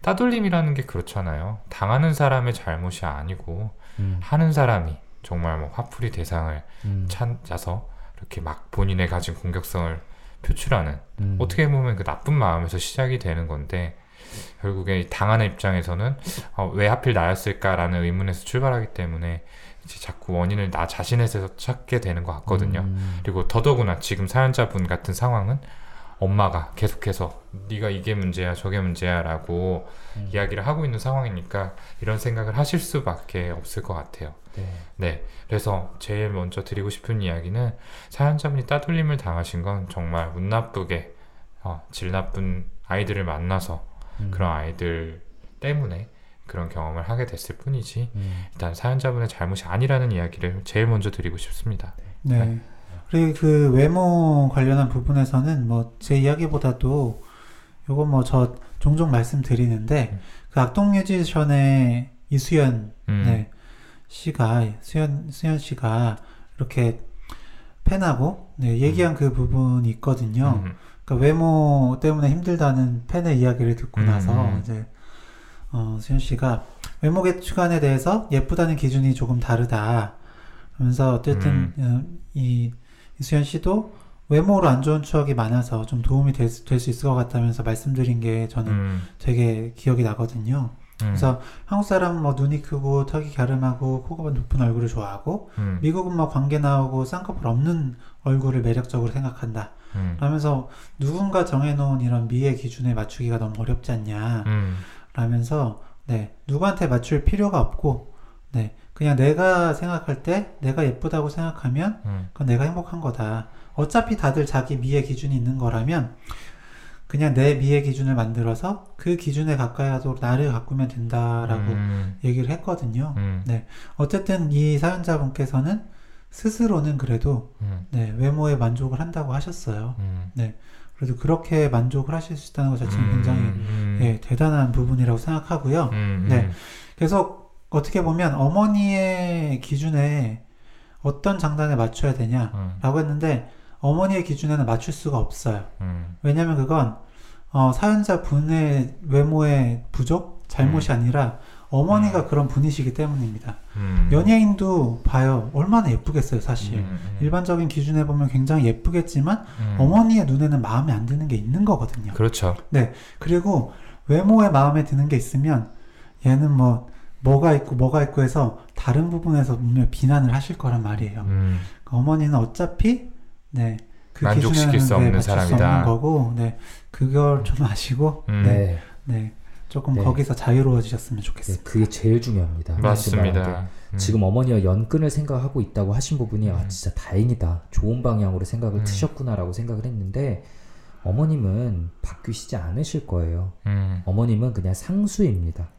따돌림이라는 게 그렇잖아요. 당하는 사람의 잘못이 아니고 하는 사람이 정말 뭐 화풀이 대상을 찾아서 이렇게 막 본인의 가진 공격성을 표출하는 어떻게 보면 그 나쁜 마음에서 시작이 되는 건데 결국에 당하는 입장에서는 왜 하필 나였을까라는 의문에서 출발하기 때문에 이제 자꾸 원인을 나 자신에서 찾게 되는 것 같거든요. 그리고 더더구나 지금 사연자분 같은 상황은 엄마가 계속해서 네가 이게 문제야 저게 문제야 라고 이야기를 하고 있는 상황이니까 이런 생각을 하실 수밖에 없을 것 같아요. 네. 네, 그래서 제일 먼저 드리고 싶은 이야기는 사연자분이 따돌림을 당하신 건 정말 운 나쁘게 질 나쁜 아이들을 만나서 그런 아이들 때문에 그런 경험을 하게 됐을 뿐이지 일단 사연자분의 잘못이 아니라는 이야기를 제일 먼저 드리고 싶습니다. 네. 네. 그리고 그 외모 관련한 부분에서는 뭐 제 이야기보다도 요거 뭐 저 종종 말씀드리는데 그 악동 뮤지션의 이수연 네, 씨가 수연 씨가 이렇게 팬하고 네, 얘기한 그 부분이 있거든요. 그러니까 외모 때문에 힘들다는 팬의 이야기를 듣고 나서 이제 수연 씨가 외모 개관에 대해서 예쁘다는 기준이 조금 다르다. 그러면서 어쨌든 이수연 씨도 외모로 안 좋은 추억이 많아서 좀 도움이 될 수 있을 것 같다면서 말씀드린 게 저는 되게 기억이 나거든요. 그래서 한국 사람은 뭐 눈이 크고 턱이 갸름하고 코가 높은 얼굴을 좋아하고 미국은 뭐 광대 나오고 쌍꺼풀 없는 얼굴을 매력적으로 생각한다. 라면서 누군가 정해놓은 이런 미의 기준에 맞추기가 너무 어렵지 않냐 라면서 네, 누구한테 맞출 필요가 없고 네, 그냥 내가 생각할 때 내가 예쁘다고 생각하면 그건 내가 행복한 거다. 어차피 다들 자기 미의 기준이 있는 거라면 그냥 내 미의 기준을 만들어서 그 기준에 가까이 하도록 나를 가꾸면 된다라고 얘기를 했거든요. 네, 어쨌든 이 사연자분께서는 스스로는 그래도 네, 외모에 만족을 한다고 하셨어요. 네, 그래도 그렇게 만족을 하실 수 있다는 것 자체는 굉장히 네, 대단한 부분이라고 생각하고요. 네, 계속 어떻게 보면 어머니의 기준에 어떤 장단에 맞춰야 되냐라고 했는데 어머니의 기준에는 맞출 수가 없어요. 왜냐면 그건 사연자분의 외모의 부족? 잘못이 아니라 어머니가 그런 분이시기 때문입니다. 연예인도 봐요. 얼마나 예쁘겠어요 사실. 일반적인 기준에 보면 굉장히 예쁘겠지만 어머니의 눈에는 마음에 안 드는 게 있는 거거든요. 그렇죠. 네. 그리고 외모에 마음에 드는 게 있으면 얘는 뭐가 있고 해서 다른 부분에서 분명 비난을 하실 거란 말이에요. 어머니는 어차피 네, 그 만족시킬 수 없는 사람이다. 거고, 네, 그걸 좀 아시고 네, 네, 조금 네. 거기서 자유로워지셨으면 좋겠습니다. 네, 그게 제일 중요합니다. 맞습니다. 지금 어머니와 연근을 생각하고 있다고 하신 부분이 아 진짜 다행이다. 좋은 방향으로 생각을 트셨구나라고 생각을 했는데 어머님은 바뀌시지 않으실 거예요. 어머님은 그냥 상수입니다.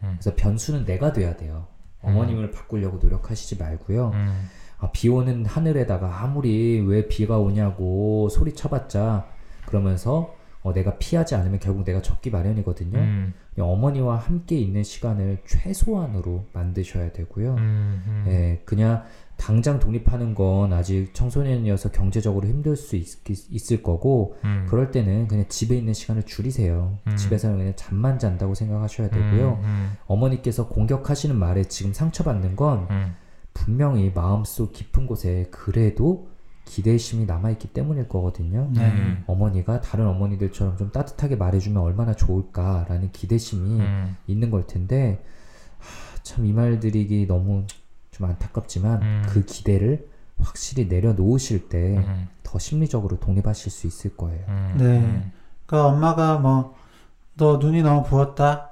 그래서 변수는 내가 돼야 돼요. 어머님을 바꾸려고 노력하시지 말고요. 아, 비 오는 하늘에다가 아무리 왜 비가 오냐고 소리쳐봤자 그러면서 내가 피하지 않으면 결국 내가 젖기 마련이거든요. 어머니와 함께 있는 시간을 최소한으로 만드셔야 되고요. 예, 그냥 당장 독립하는 건 아직 청소년이어서 경제적으로 힘들 수 있을 거고 그럴 때는 그냥 집에 있는 시간을 줄이세요. 집에서는 그냥 잠만 잔다고 생각하셔야 되고요. 어머니께서 공격하시는 말에 지금 상처받는 건 분명히 마음속 깊은 곳에 그래도 기대심이 남아있기 때문일 거거든요. 어머니가 다른 어머니들처럼 좀 따뜻하게 말해주면 얼마나 좋을까라는 기대심이 있는 걸 텐데 참 이 말 드리기 너무 좀 안타깝지만 그 기대를 확실히 내려놓으실 때 더 심리적으로 독립하실 수 있을 거예요. 네. 그러니까 엄마가 뭐 너 눈이 너무 부었다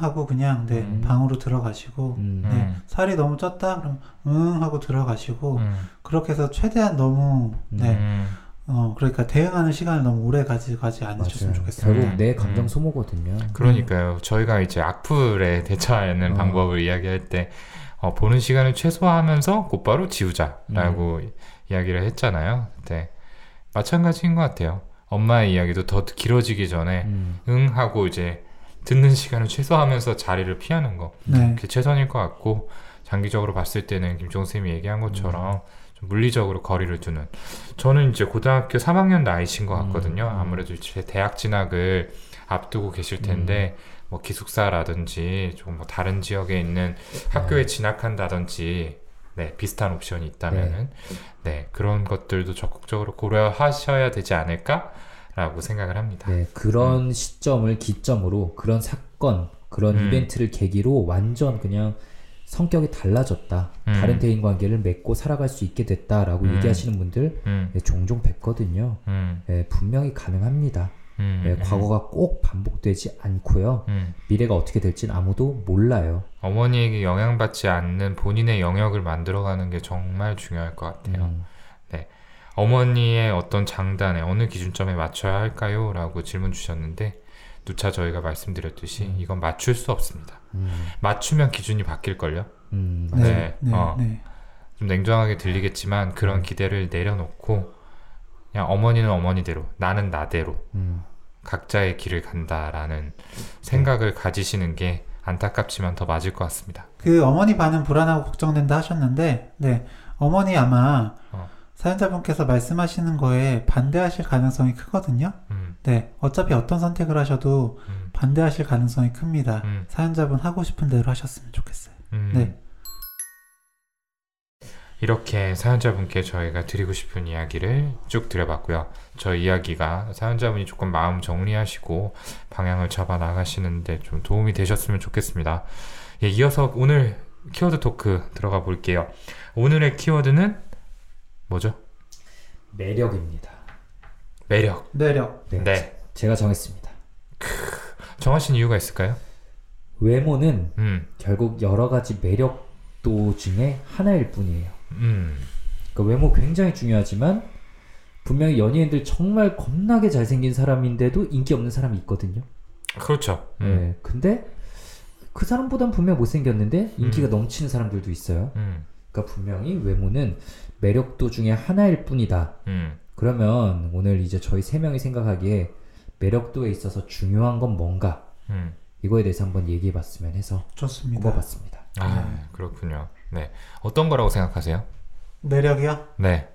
하고 그냥 네, 방으로 들어가시고 네, 살이 너무 쪘다 그럼 하고 들어가시고 그렇게 해서 최대한 너무 네, 그러니까 대응하는 시간을 너무 오래 가지 않으셨으면 좋겠어요. 결국 내 감정 소모거든요. 그러니까요. 저희가 이제 악플에 대처하는 방법을 이야기할 때 보는 시간을 최소화하면서 곧바로 지우자라고 이야기를 했잖아요. 네. 마찬가지인 것 같아요. 엄마의 이야기도 더 길어지기 전에 하고 이제 듣는 시간을 최소화하면서 자리를 피하는 거 네. 그게 최선일 것 같고 장기적으로 봤을 때는 김지용 쌤이 얘기한 것처럼 좀 물리적으로 거리를 두는 저는 이제 고등학교 3학년 나이신 것 같거든요. 아무래도 이제 대학 진학을 앞두고 계실 텐데 뭐 기숙사라든지 조금 뭐 다른 지역에 있는 학교에 진학한다든지 네, 비슷한 옵션이 있다면은 네, 그런 것들도 적극적으로 고려하셔야 되지 않을까? 라고 생각을 합니다. 네, 그런 시점을 기점으로 그런 사건, 그런 이벤트를 계기로 완전 그냥 성격이 달라졌다. 다른 대인관계를 맺고 살아갈 수 있게 됐다라고 얘기하시는 분들 네, 종종 뵙거든요. 네, 분명히 가능합니다. 네, 과거가 꼭 반복되지 않고요. 미래가 어떻게 될지는 아무도 몰라요. 어머니에게 영향받지 않는 본인의 영역을 만들어가는 게 정말 중요할 것 같아요. 네. 어머니의 어떤 장단에 어느 기준점에 맞춰야 할까요? 라고 질문 주셨는데 누차 저희가 말씀드렸듯이 이건 맞출 수 없습니다. 맞추면 기준이 바뀔걸요? 네, 네, 네. 좀 냉정하게 들리겠지만 그런 기대를 내려놓고 그냥 어머니는 어머니대로 나는 나대로 각자의 길을 간다라는 생각을 가지시는 게 안타깝지만 더 맞을 것 같습니다. 그 어머니 반은 불안하고 걱정된다 하셨는데 네, 어머니 아마 사연자분께서 말씀하시는 거에 반대하실 가능성이 크거든요. 네, 어차피 어떤 선택을 하셔도 반대하실 가능성이 큽니다. 사연자분 하고 싶은 대로 하셨으면 좋겠어요. 네. 이렇게 사연자분께 저희가 드리고 싶은 이야기를 쭉 드려봤고요. 저 이야기가 사연자분이 조금 마음 정리하시고 방향을 잡아 나가시는데 좀 도움이 되셨으면 좋겠습니다. 예, 이어서 오늘 키워드 토크 들어가 볼게요. 오늘의 키워드는 뭐죠? 매력입니다. 매력. 네. 제가 정했습니다. 정하신 이유가 있을까요? 외모는 결국 여러 가지 매력도 중에 하나일 뿐이에요. 그러니까 외모 굉장히 중요하지만 분명히 연예인들 정말 겁나게 잘생긴 사람인데도 인기 없는 사람이 있거든요. 그렇죠. 네. 근데 그 사람보단 분명 못생겼는데 인기가 넘치는 사람들도 있어요. 그러니까 분명히 외모는 매력도 중에 하나일 뿐이다. 그러면 오늘 이제 저희 세 명이 생각하기에 매력도에 있어서 중요한 건 뭔가 이거에 대해서 한번 얘기해봤으면 해서 좋습니다. 꼽아봤습니다. 아 네. 그렇군요. 네, 어떤 거라고 생각하세요? 매력이요? 네.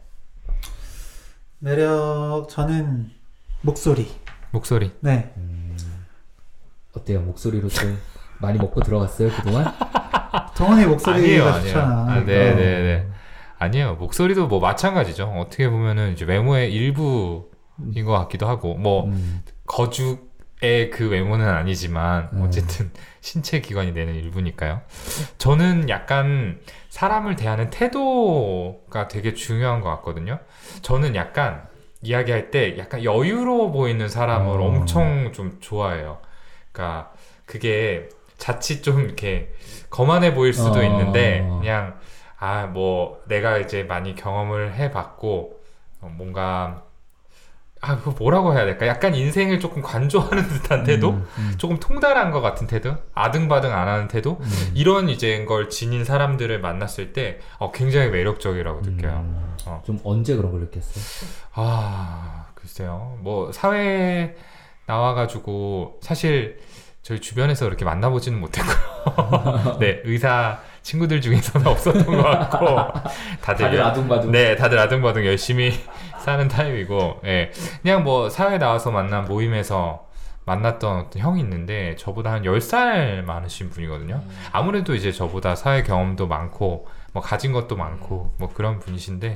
매력 저는 목소리. 네. 어때요? 목소리로 좀 많이 먹고 들어갔어요 그동안? 동원의 목소리가 좋잖아. 아, 네네네. 아니에요. 목소리도 뭐 마찬가지죠. 어떻게 보면은 이제 외모의 일부인 것 같기도 하고, 뭐 거주의 그 외모는 아니지만 어쨌든 신체 기관이 내는 일부니까요. 저는 약간 사람을 대하는 태도가 되게 중요한 것 같거든요. 저는 약간 이야기할 때 약간 여유로워 보이는 사람을 엄청 좀 좋아해요. 그러니까 그게 자칫 좀 이렇게 거만해 보일 수도 있는데 그냥 아 뭐 내가 이제 많이 경험을 해봤고 뭔가 아, 그거 뭐라고 해야 될까? 약간 인생을 조금 관조하는 듯한 태도? 조금 통달한 것 같은 태도? 아등바등 안 하는 태도? 이런 이제 걸 지닌 사람들을 만났을 때 굉장히 매력적이라고 느껴요. 좀 언제 그런 걸 느꼈어요? 아, 글쎄요. 뭐 사회에 나와가지고 사실 저희 주변에서 그렇게 만나보지는 못했고요. 네, 의사 친구들 중에서는 없었던 것 같고 다들 아등바등. 네, 다들 아등바등 열심히 사는 타입이고, 예, 그냥 뭐 사회 나와서 만난 모임에서 만났던 어떤 형이 있는데 저보다 한 10살 많으신 분이거든요. 아무래도 이제 저보다 사회 경험도 많고 뭐 가진 것도 많고 뭐 그런 분이신데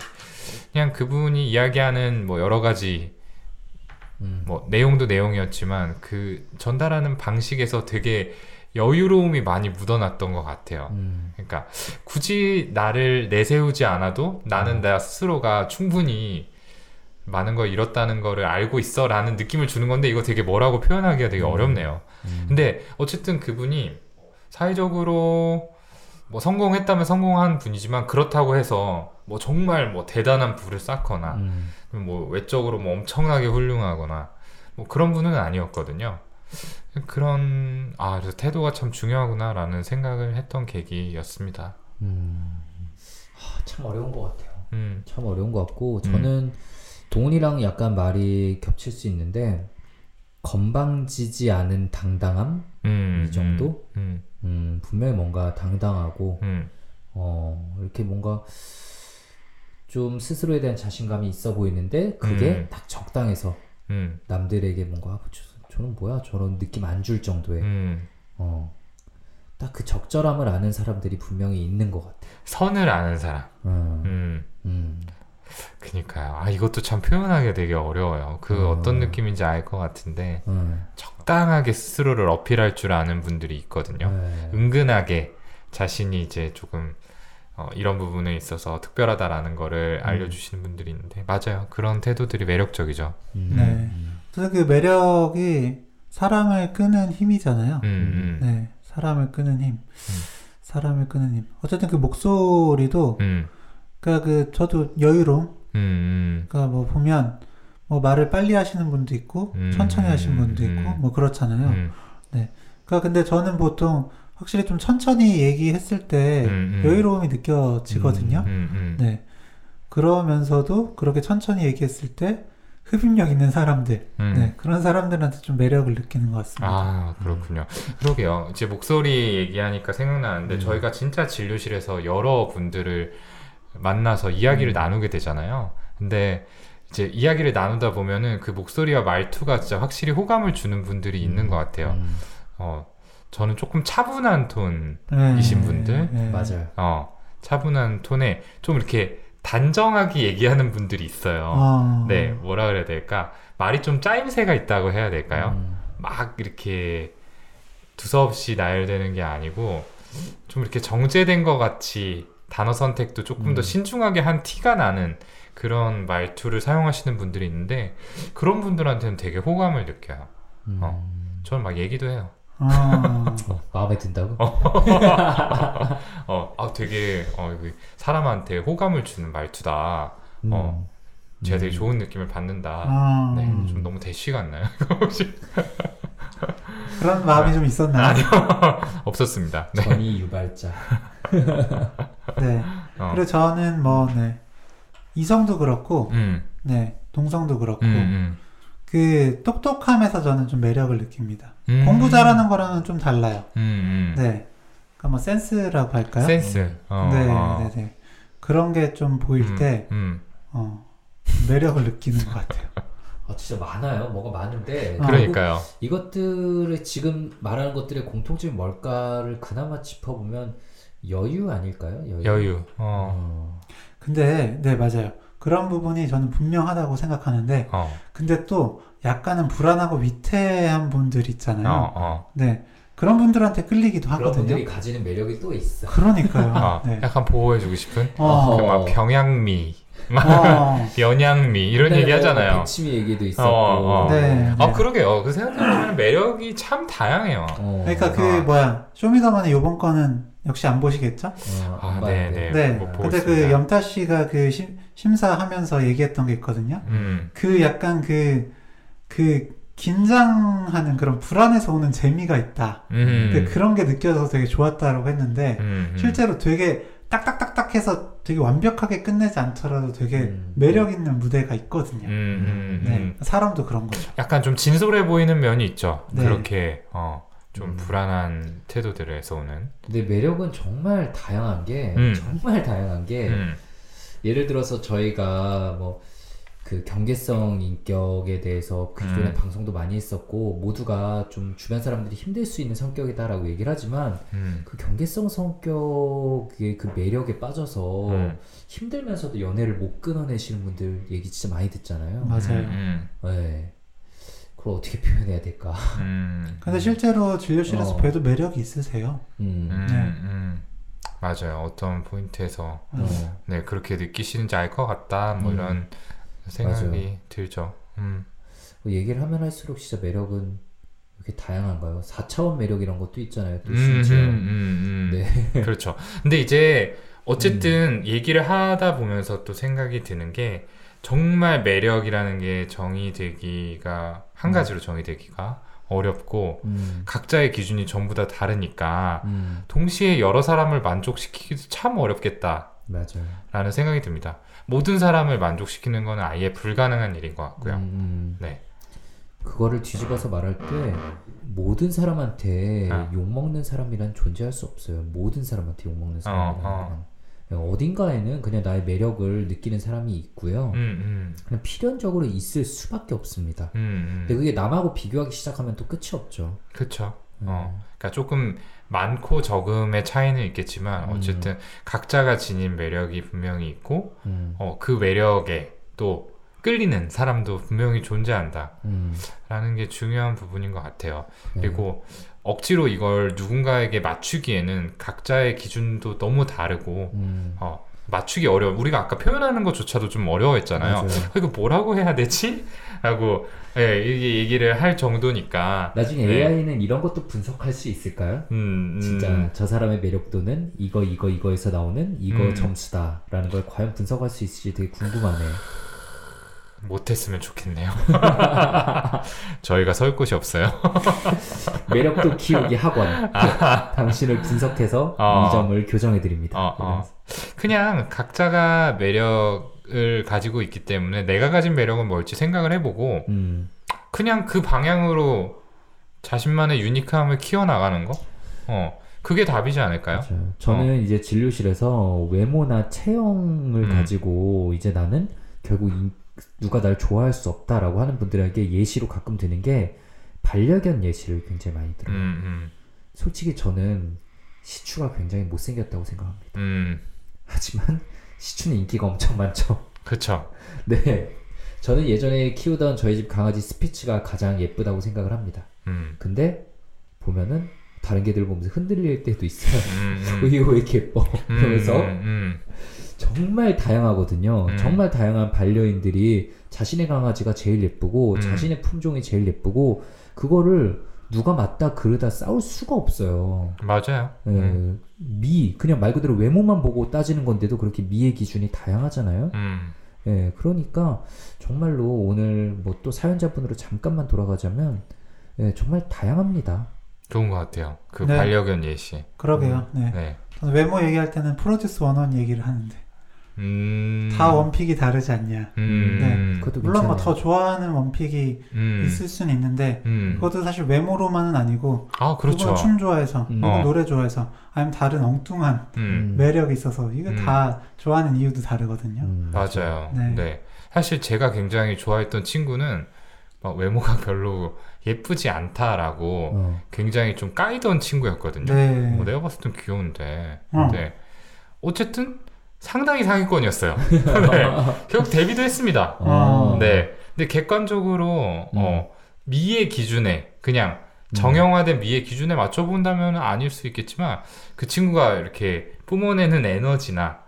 그냥 그분이 이야기하는 뭐 여러 가지 뭐 내용도 내용이었지만 그 전달하는 방식에서 되게 여유로움이 많이 묻어났던 것 같아요. 그러니까 굳이 나를 내세우지 않아도 나는 나 스스로가 충분히 많은 걸 잃었다는 거를 알고 있어 라는 느낌을 주는 건데 이거 되게 뭐라고 표현하기가 되게 어렵네요. 근데 어쨌든 그분이 사회적으로 뭐 성공했다면 성공한 분이지만 그렇다고 해서 뭐 정말 뭐 대단한 부를 쌓거나 뭐 외적으로 뭐 엄청나게 훌륭하거나 뭐 그런 분은 아니었거든요. 그런 그래서 태도가 참 중요하구나 라는 생각을 했던 계기였습니다. 참 어려운 것 같아요. 참 어려운 것 같고 저는 동훈이랑 약간 말이 겹칠 수 있는데 건방지지 않은 당당함 이 정도? 분명히 뭔가 당당하고 이렇게 뭔가 좀 스스로에 대한 자신감이 있어 보이는데 그게 딱 적당해서 남들에게 뭔가 저는 뭐야 저런 느낌 안 줄 정도의 딱 그 적절함을 아는 사람들이 분명히 있는 것 같아요. 선을 아는 사람. 그니까요. 이것도 참 표현하기가 되게 어려워요. 그 어떤 느낌인지 알 것 같은데 적당하게 스스로를 어필할 줄 아는 분들이 있거든요. 은근하게 자신이 이제 조금 이런 부분에 있어서 특별하다라는 거를 알려주시는 분들이 있는데 맞아요. 그런 태도들이 매력적이죠. 네. 그 매력이 사람을 끄는 힘이잖아요. 네, 사람을 끄는 힘. 사람을 끄는 힘. 어쨌든 그 목소리도 그러니까 그 저도 여유로움. 그러니까 뭐 보면 뭐 말을 빨리 하시는 분도 있고 천천히 하시는 분도 있고 뭐 그렇잖아요. 네. 그러니까 근데 저는 보통 확실히 좀 천천히 얘기했을 때 여유로움이 느껴지거든요. 네. 그러면서도 그렇게 천천히 얘기했을 때 흡입력 있는 사람들, 네, 그런 사람들한테 좀 매력을 느끼는 것 같습니다. 아, 그렇군요. 그러게요. 이제 목소리 얘기하니까 생각나는데 저희가 진짜 진료실에서 여러 분들을 만나서 이야기를 나누게 되잖아요. 근데 이제 이야기를 나누다 보면은 그 목소리와 말투가 진짜 확실히 호감을 주는 분들이 있는 것 같아요. 저는 조금 차분한 톤이신 분들, 맞아요. 차분한 톤에 좀 이렇게 단정하게 얘기하는 분들이 있어요. 네, 뭐라 그래야 될까? 말이 좀 짜임새가 있다고 해야 될까요? 막 이렇게 두서없이 나열되는 게 아니고 좀 이렇게 정제된 것 같이. 단어 선택도 조금 더 신중하게 한 티가 나는 그런 말투를 사용하시는 분들이 있는데 그런 분들한테는 되게 호감을 느껴요. 저는 막 얘기도 해요. 마음에 든다고? 되게 사람한테 호감을 주는 말투다. 제가 되게 좋은 느낌을 받는다. 네, 좀 너무 대쉬 같나요? 그런 마음이 좀 있었나요? 아니요. 없었습니다. 네. 전이 유발자. 네. 그리고 저는 뭐, 네. 이성도 그렇고, 네. 동성도 그렇고, 그, 똑똑함에서 저는 좀 매력을 느낍니다. 공부 잘하는 거랑은 좀 달라요. 네. 그러니까 뭐, 센스라고 할까요? 센스. 네. 그런 게 좀 보일 때, 매력을 느끼는 것 같아요. 진짜 많아요. 뭐가 많은데 그러니까요. 이것들을 지금 말하는 것들의 공통점이 뭘까를 그나마 짚어보면 여유 아닐까요? 여유. 근데 네 맞아요. 그런 부분이 저는 분명하다고 생각하는데 근데 또 약간은 불안하고 위태한 분들 있잖아요. 네. 그런 분들한테 끌리기도 하거든요. 그런 분들이 가지는 매력이 또 있어. 그러니까요. 네. 약간 보호해주고 싶은 그 막 병양미 연양미 이런 얘기 하잖아요. 백치미 얘기도 있었고. 네. 그러게요. 그 생각해보면 매력이 참 다양해요. 그러니까 그 뭐야 쇼미더머니 요번 거는 역시 안 보시겠죠? 아, 네네. 네. 뭐 근데 있습니다. 그 염타 씨가 그 심사하면서 얘기했던 게 있거든요. 그 약간 그 긴장하는 그런 불안에서 오는 재미가 있다. 근데 그런 게 느껴져서 되게 좋았다라고 했는데 실제로 되게 딱딱딱딱 해서 되게 완벽하게 끝내지 않더라도 되게 매력 있는 무대가 있거든요. 네. 사람도 그런 거죠. 약간 좀 진솔해 보이는 면이 있죠. 네. 그렇게 좀 불안한 태도들에서 오는. 근데 매력은 정말 다양한 게 정말 다양한 게 예를 들어서 저희가 뭐 그 경계성 인격에 대해서 기존에 방송도 많이 했었고 모두가 좀 주변 사람들이 힘들 수 있는 성격이다라고 얘기를 하지만 그 경계성 성격의 그 매력에 빠져서 힘들면서도 연애를 못 끊어내시는 분들 얘기 진짜 많이 듣잖아요. 맞아요. 네. 그걸 어떻게 표현해야 될까? 근데 실제로 진료실에서 봬도 매력이 있으세요. 맞아요. 어떤 포인트에서 네 그렇게 느끼시는지 알 것 같다. 뭐 이런 생각이 맞아요. 들죠. 얘기를 하면 할수록 진짜 매력은 이렇게 다양한가요? 4차원 매력 이런 것도 있잖아요. 또 심지어. 네. 그렇죠. 근데 이제 어쨌든 얘기를 하다 보면서 또 생각이 드는 게 정말 매력이라는 게 정의되기가 한 가지로 정의되기가 어렵고 각자의 기준이 전부 다 다르니까 동시에 여러 사람을 만족시키기도 참 어렵겠다. 맞아요. 라는 생각이 듭니다. 모든 사람을 만족시키는 건 아예 불가능한 일인 것 같고요. 네. 그거를 뒤집어서 말할 때 모든 사람한테 욕먹는 사람이란 존재할 수 없어요. 모든 사람한테 욕먹는 사람이란 어딘가에는 그냥 나의 매력을 느끼는 사람이 있고요. 그냥 필연적으로 있을 수밖에 없습니다. 근데 그게 남하고 비교하기 시작하면 또 끝이 없죠. 그쵸. 그러니까 조금 많고 적음의 차이는 있겠지만 어쨌든 각자가 지닌 매력이 분명히 있고 그 매력에 또 끌리는 사람도 분명히 존재한다 라는 게 중요한 부분인 것 같아요. 그리고 억지로 이걸 누군가에게 맞추기에는 각자의 기준도 너무 다르고 맞추기 어려워. 우리가 아까 표현하는 것조차도 좀 어려워했잖아요. 이거 뭐라고 해야 되지? 라고 얘기를 할 정도니까 나중에 AI는 이런 것도 분석할 수 있을까요? 진짜 저 사람의 매력도는 이거에서 나오는 이거 점수다 라는 걸 과연 분석할 수 있을지 되게 궁금하네요. 못했으면 좋겠네요. 저희가 설 곳이 없어요. 매력도 키우기 학원. 당신을 분석해서 이 점을 교정해드립니다. 그냥 각자가 매력을 가지고 있기 때문에 내가 가진 매력은 뭘지 생각을 해보고 그냥 그 방향으로 자신만의 유니크함을 키워나가는 거? 그게 답이지 않을까요? 맞아요. 저는 이제 진료실에서 외모나 체형을 가지고 이제 나는 결국 누가 날 좋아할 수 없다라고 하는 분들에게 예시로 가끔 드는 게 반려견 예시를 굉장히 많이 들어요. 솔직히 저는 시추가 굉장히 못생겼다고 생각합니다. 하지만 시추는 인기가 엄청 많죠. 그렇죠. 네, 저는 예전에 키우던 저희 집 강아지 스피츠가 가장 예쁘다고 생각을 합니다. 근데 보면은 다른 개들 보면서 흔들릴 때도 있어요. 이거 왜 이렇게 예뻐? 그래서 정말 다양하거든요. 정말 다양한 반려인들이 자신의 강아지가 제일 예쁘고 자신의 품종이 제일 예쁘고 그거를 누가 맞다 그르다 싸울 수가 없어요. 맞아요. 그냥 말 그대로 외모만 보고 따지는 건데도 그렇게 미의 기준이 다양하잖아요. 그러니까 정말로 오늘 뭐 또 사연자분으로 잠깐만 돌아가자면 정말 다양합니다. 좋은 것 같아요. 그 네. 반려견 예시. 그러게요. 네. 저는 외모 얘기할 때는 프로듀스 101 얘기를 하는데 다 원픽이 다르지 않냐. 네. 물론 뭐 더 좋아하는 원픽이 있을 수는 있는데 그것도 사실 외모로만은 아니고 그렇죠. 춤 좋아해서 노래 좋아해서 아니면 다른 엉뚱한 매력이 있어서 이거 다 좋아하는 이유도 다르거든요. 맞아요. 네. 사실 제가 굉장히 좋아했던 친구는 막 외모가 별로 예쁘지 않다라고 굉장히 좀 까이던 친구였거든요. 내가 봤을 땐 귀여운데 네. 어쨌든 상당히 상위권이었어요. 네. 결국 데뷔도 했습니다. 네. 근데 객관적으로 미의 기준에 그냥 정형화된 미의 기준에 맞춰본다면 아닐 수 있겠지만 그 친구가 이렇게 뿜어내는 에너지나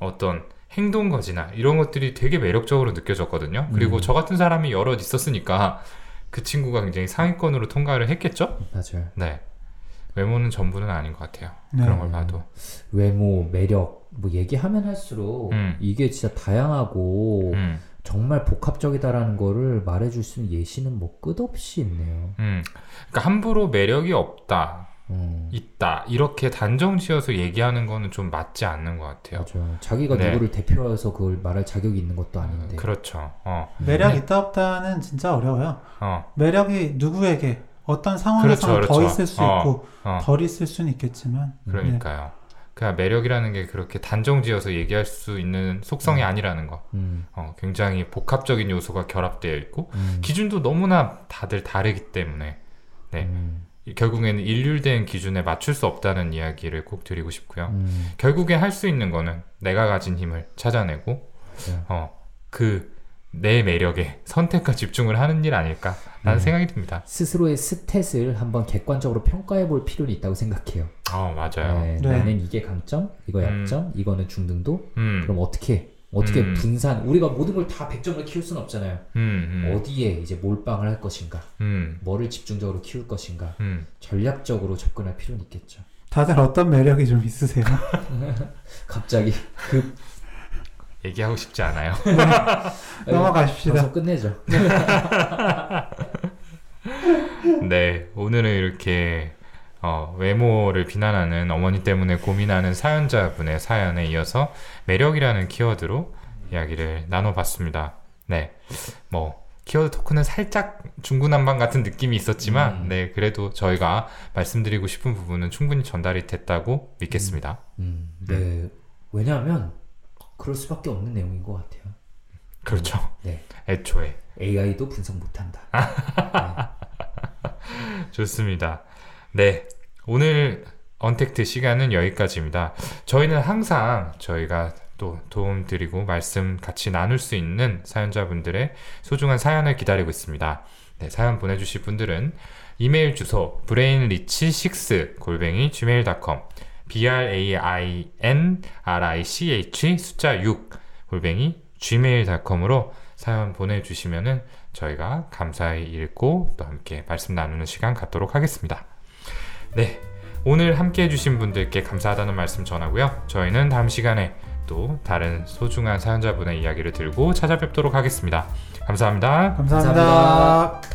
어떤 행동거지나 이런 것들이 되게 매력적으로 느껴졌거든요. 그리고 저 같은 사람이 여럿 있었으니까 그 친구가 굉장히 상위권으로 통과를 했겠죠? 맞아요. 네. 외모는 전부는 아닌 것 같아요. 네. 그런 걸 봐도 외모, 매력 뭐 얘기하면 할수록 이게 진짜 다양하고 정말 복합적이다라는 거를 말해줄 수 있는 예시는 뭐 끝없이 있네요. 그러니까 함부로 매력이 없다, 있다 이렇게 단정지어서 얘기하는 거는 좀 맞지 않는 것 같아요. 맞아요. 자기가 네. 누구를 대표해서 그걸 말할 자격이 있는 것도 아닌데. 그렇죠. 매력 있다 없다는 진짜 어려워요. 매력이 누구에게 어떤 상황에서는 그렇죠, 그렇죠. 더 있을 수 있고 덜 있을 수는 있겠지만 그러니까요. 네. 그냥 매력이라는 게 그렇게 단정지어서 얘기할 수 있는 속성이 아니라는 거. 굉장히 복합적인 요소가 결합되어 있고 기준도 너무나 다들 다르기 때문에 네. 결국에는 일률된 기준에 맞출 수 없다는 이야기를 꼭 드리고 싶고요. 결국에 할 수 있는 거는 내가 가진 힘을 찾아내고 네. 내 매력에 선택과 집중을 하는 일 아닐까라는 생각이 듭니다. 스스로의 스탯을 한번 객관적으로 평가해 볼 필요는 있다고 생각해요. 맞아요. 네, 네. 나는 이게 강점, 이거 약점, 이거는 중등도. 그럼 어떻게 분산, 우리가 모든 걸 다 100점으로 키울 수는 없잖아요. 어디에 이제 몰빵을 할 것인가, 뭐를 집중적으로 키울 것인가, 전략적으로 접근할 필요는 있겠죠. 다들 어떤 매력이 좀 있으세요? 갑자기 얘기하고 싶지 않아요. 넘어가십시다. 벌써 끝내죠. 네, 오늘은 이렇게 외모를 비난하는 어머니 때문에 고민하는 사연자분의 사연에 이어서 매력이라는 키워드로 이야기를 나눠봤습니다. 네, 뭐 키워드 토크는 살짝 중구난방 같은 느낌이 있었지만 네, 그래도 저희가 말씀드리고 싶은 부분은 충분히 전달이 됐다고 믿겠습니다. 네, 왜냐하면 그럴 수밖에 없는 내용인 것 같아요. 그렇죠. 네. 애초에 AI도 분석 못한다. 네. 좋습니다. 네, 오늘 언택트 시간은 여기까지입니다. 저희는 항상 저희가 또 도움드리고 말씀 같이 나눌 수 있는 사연자분들의 소중한 사연을 기다리고 있습니다. 네, 사연 보내주실 분들은 이메일 주소 brainrich6@gmail.com brainrich6@gmail.com으로 사연 보내주시면은 저희가 감사히 읽고 또 함께 말씀 나누는 시간 갖도록 하겠습니다. 네, 오늘 함께 해주신 분들께 감사하다는 말씀 전하고요. 저희는 다음 시간에 또 다른 소중한 사연자분의 이야기를 들고 찾아뵙도록 하겠습니다. 감사합니다. 감사합니다.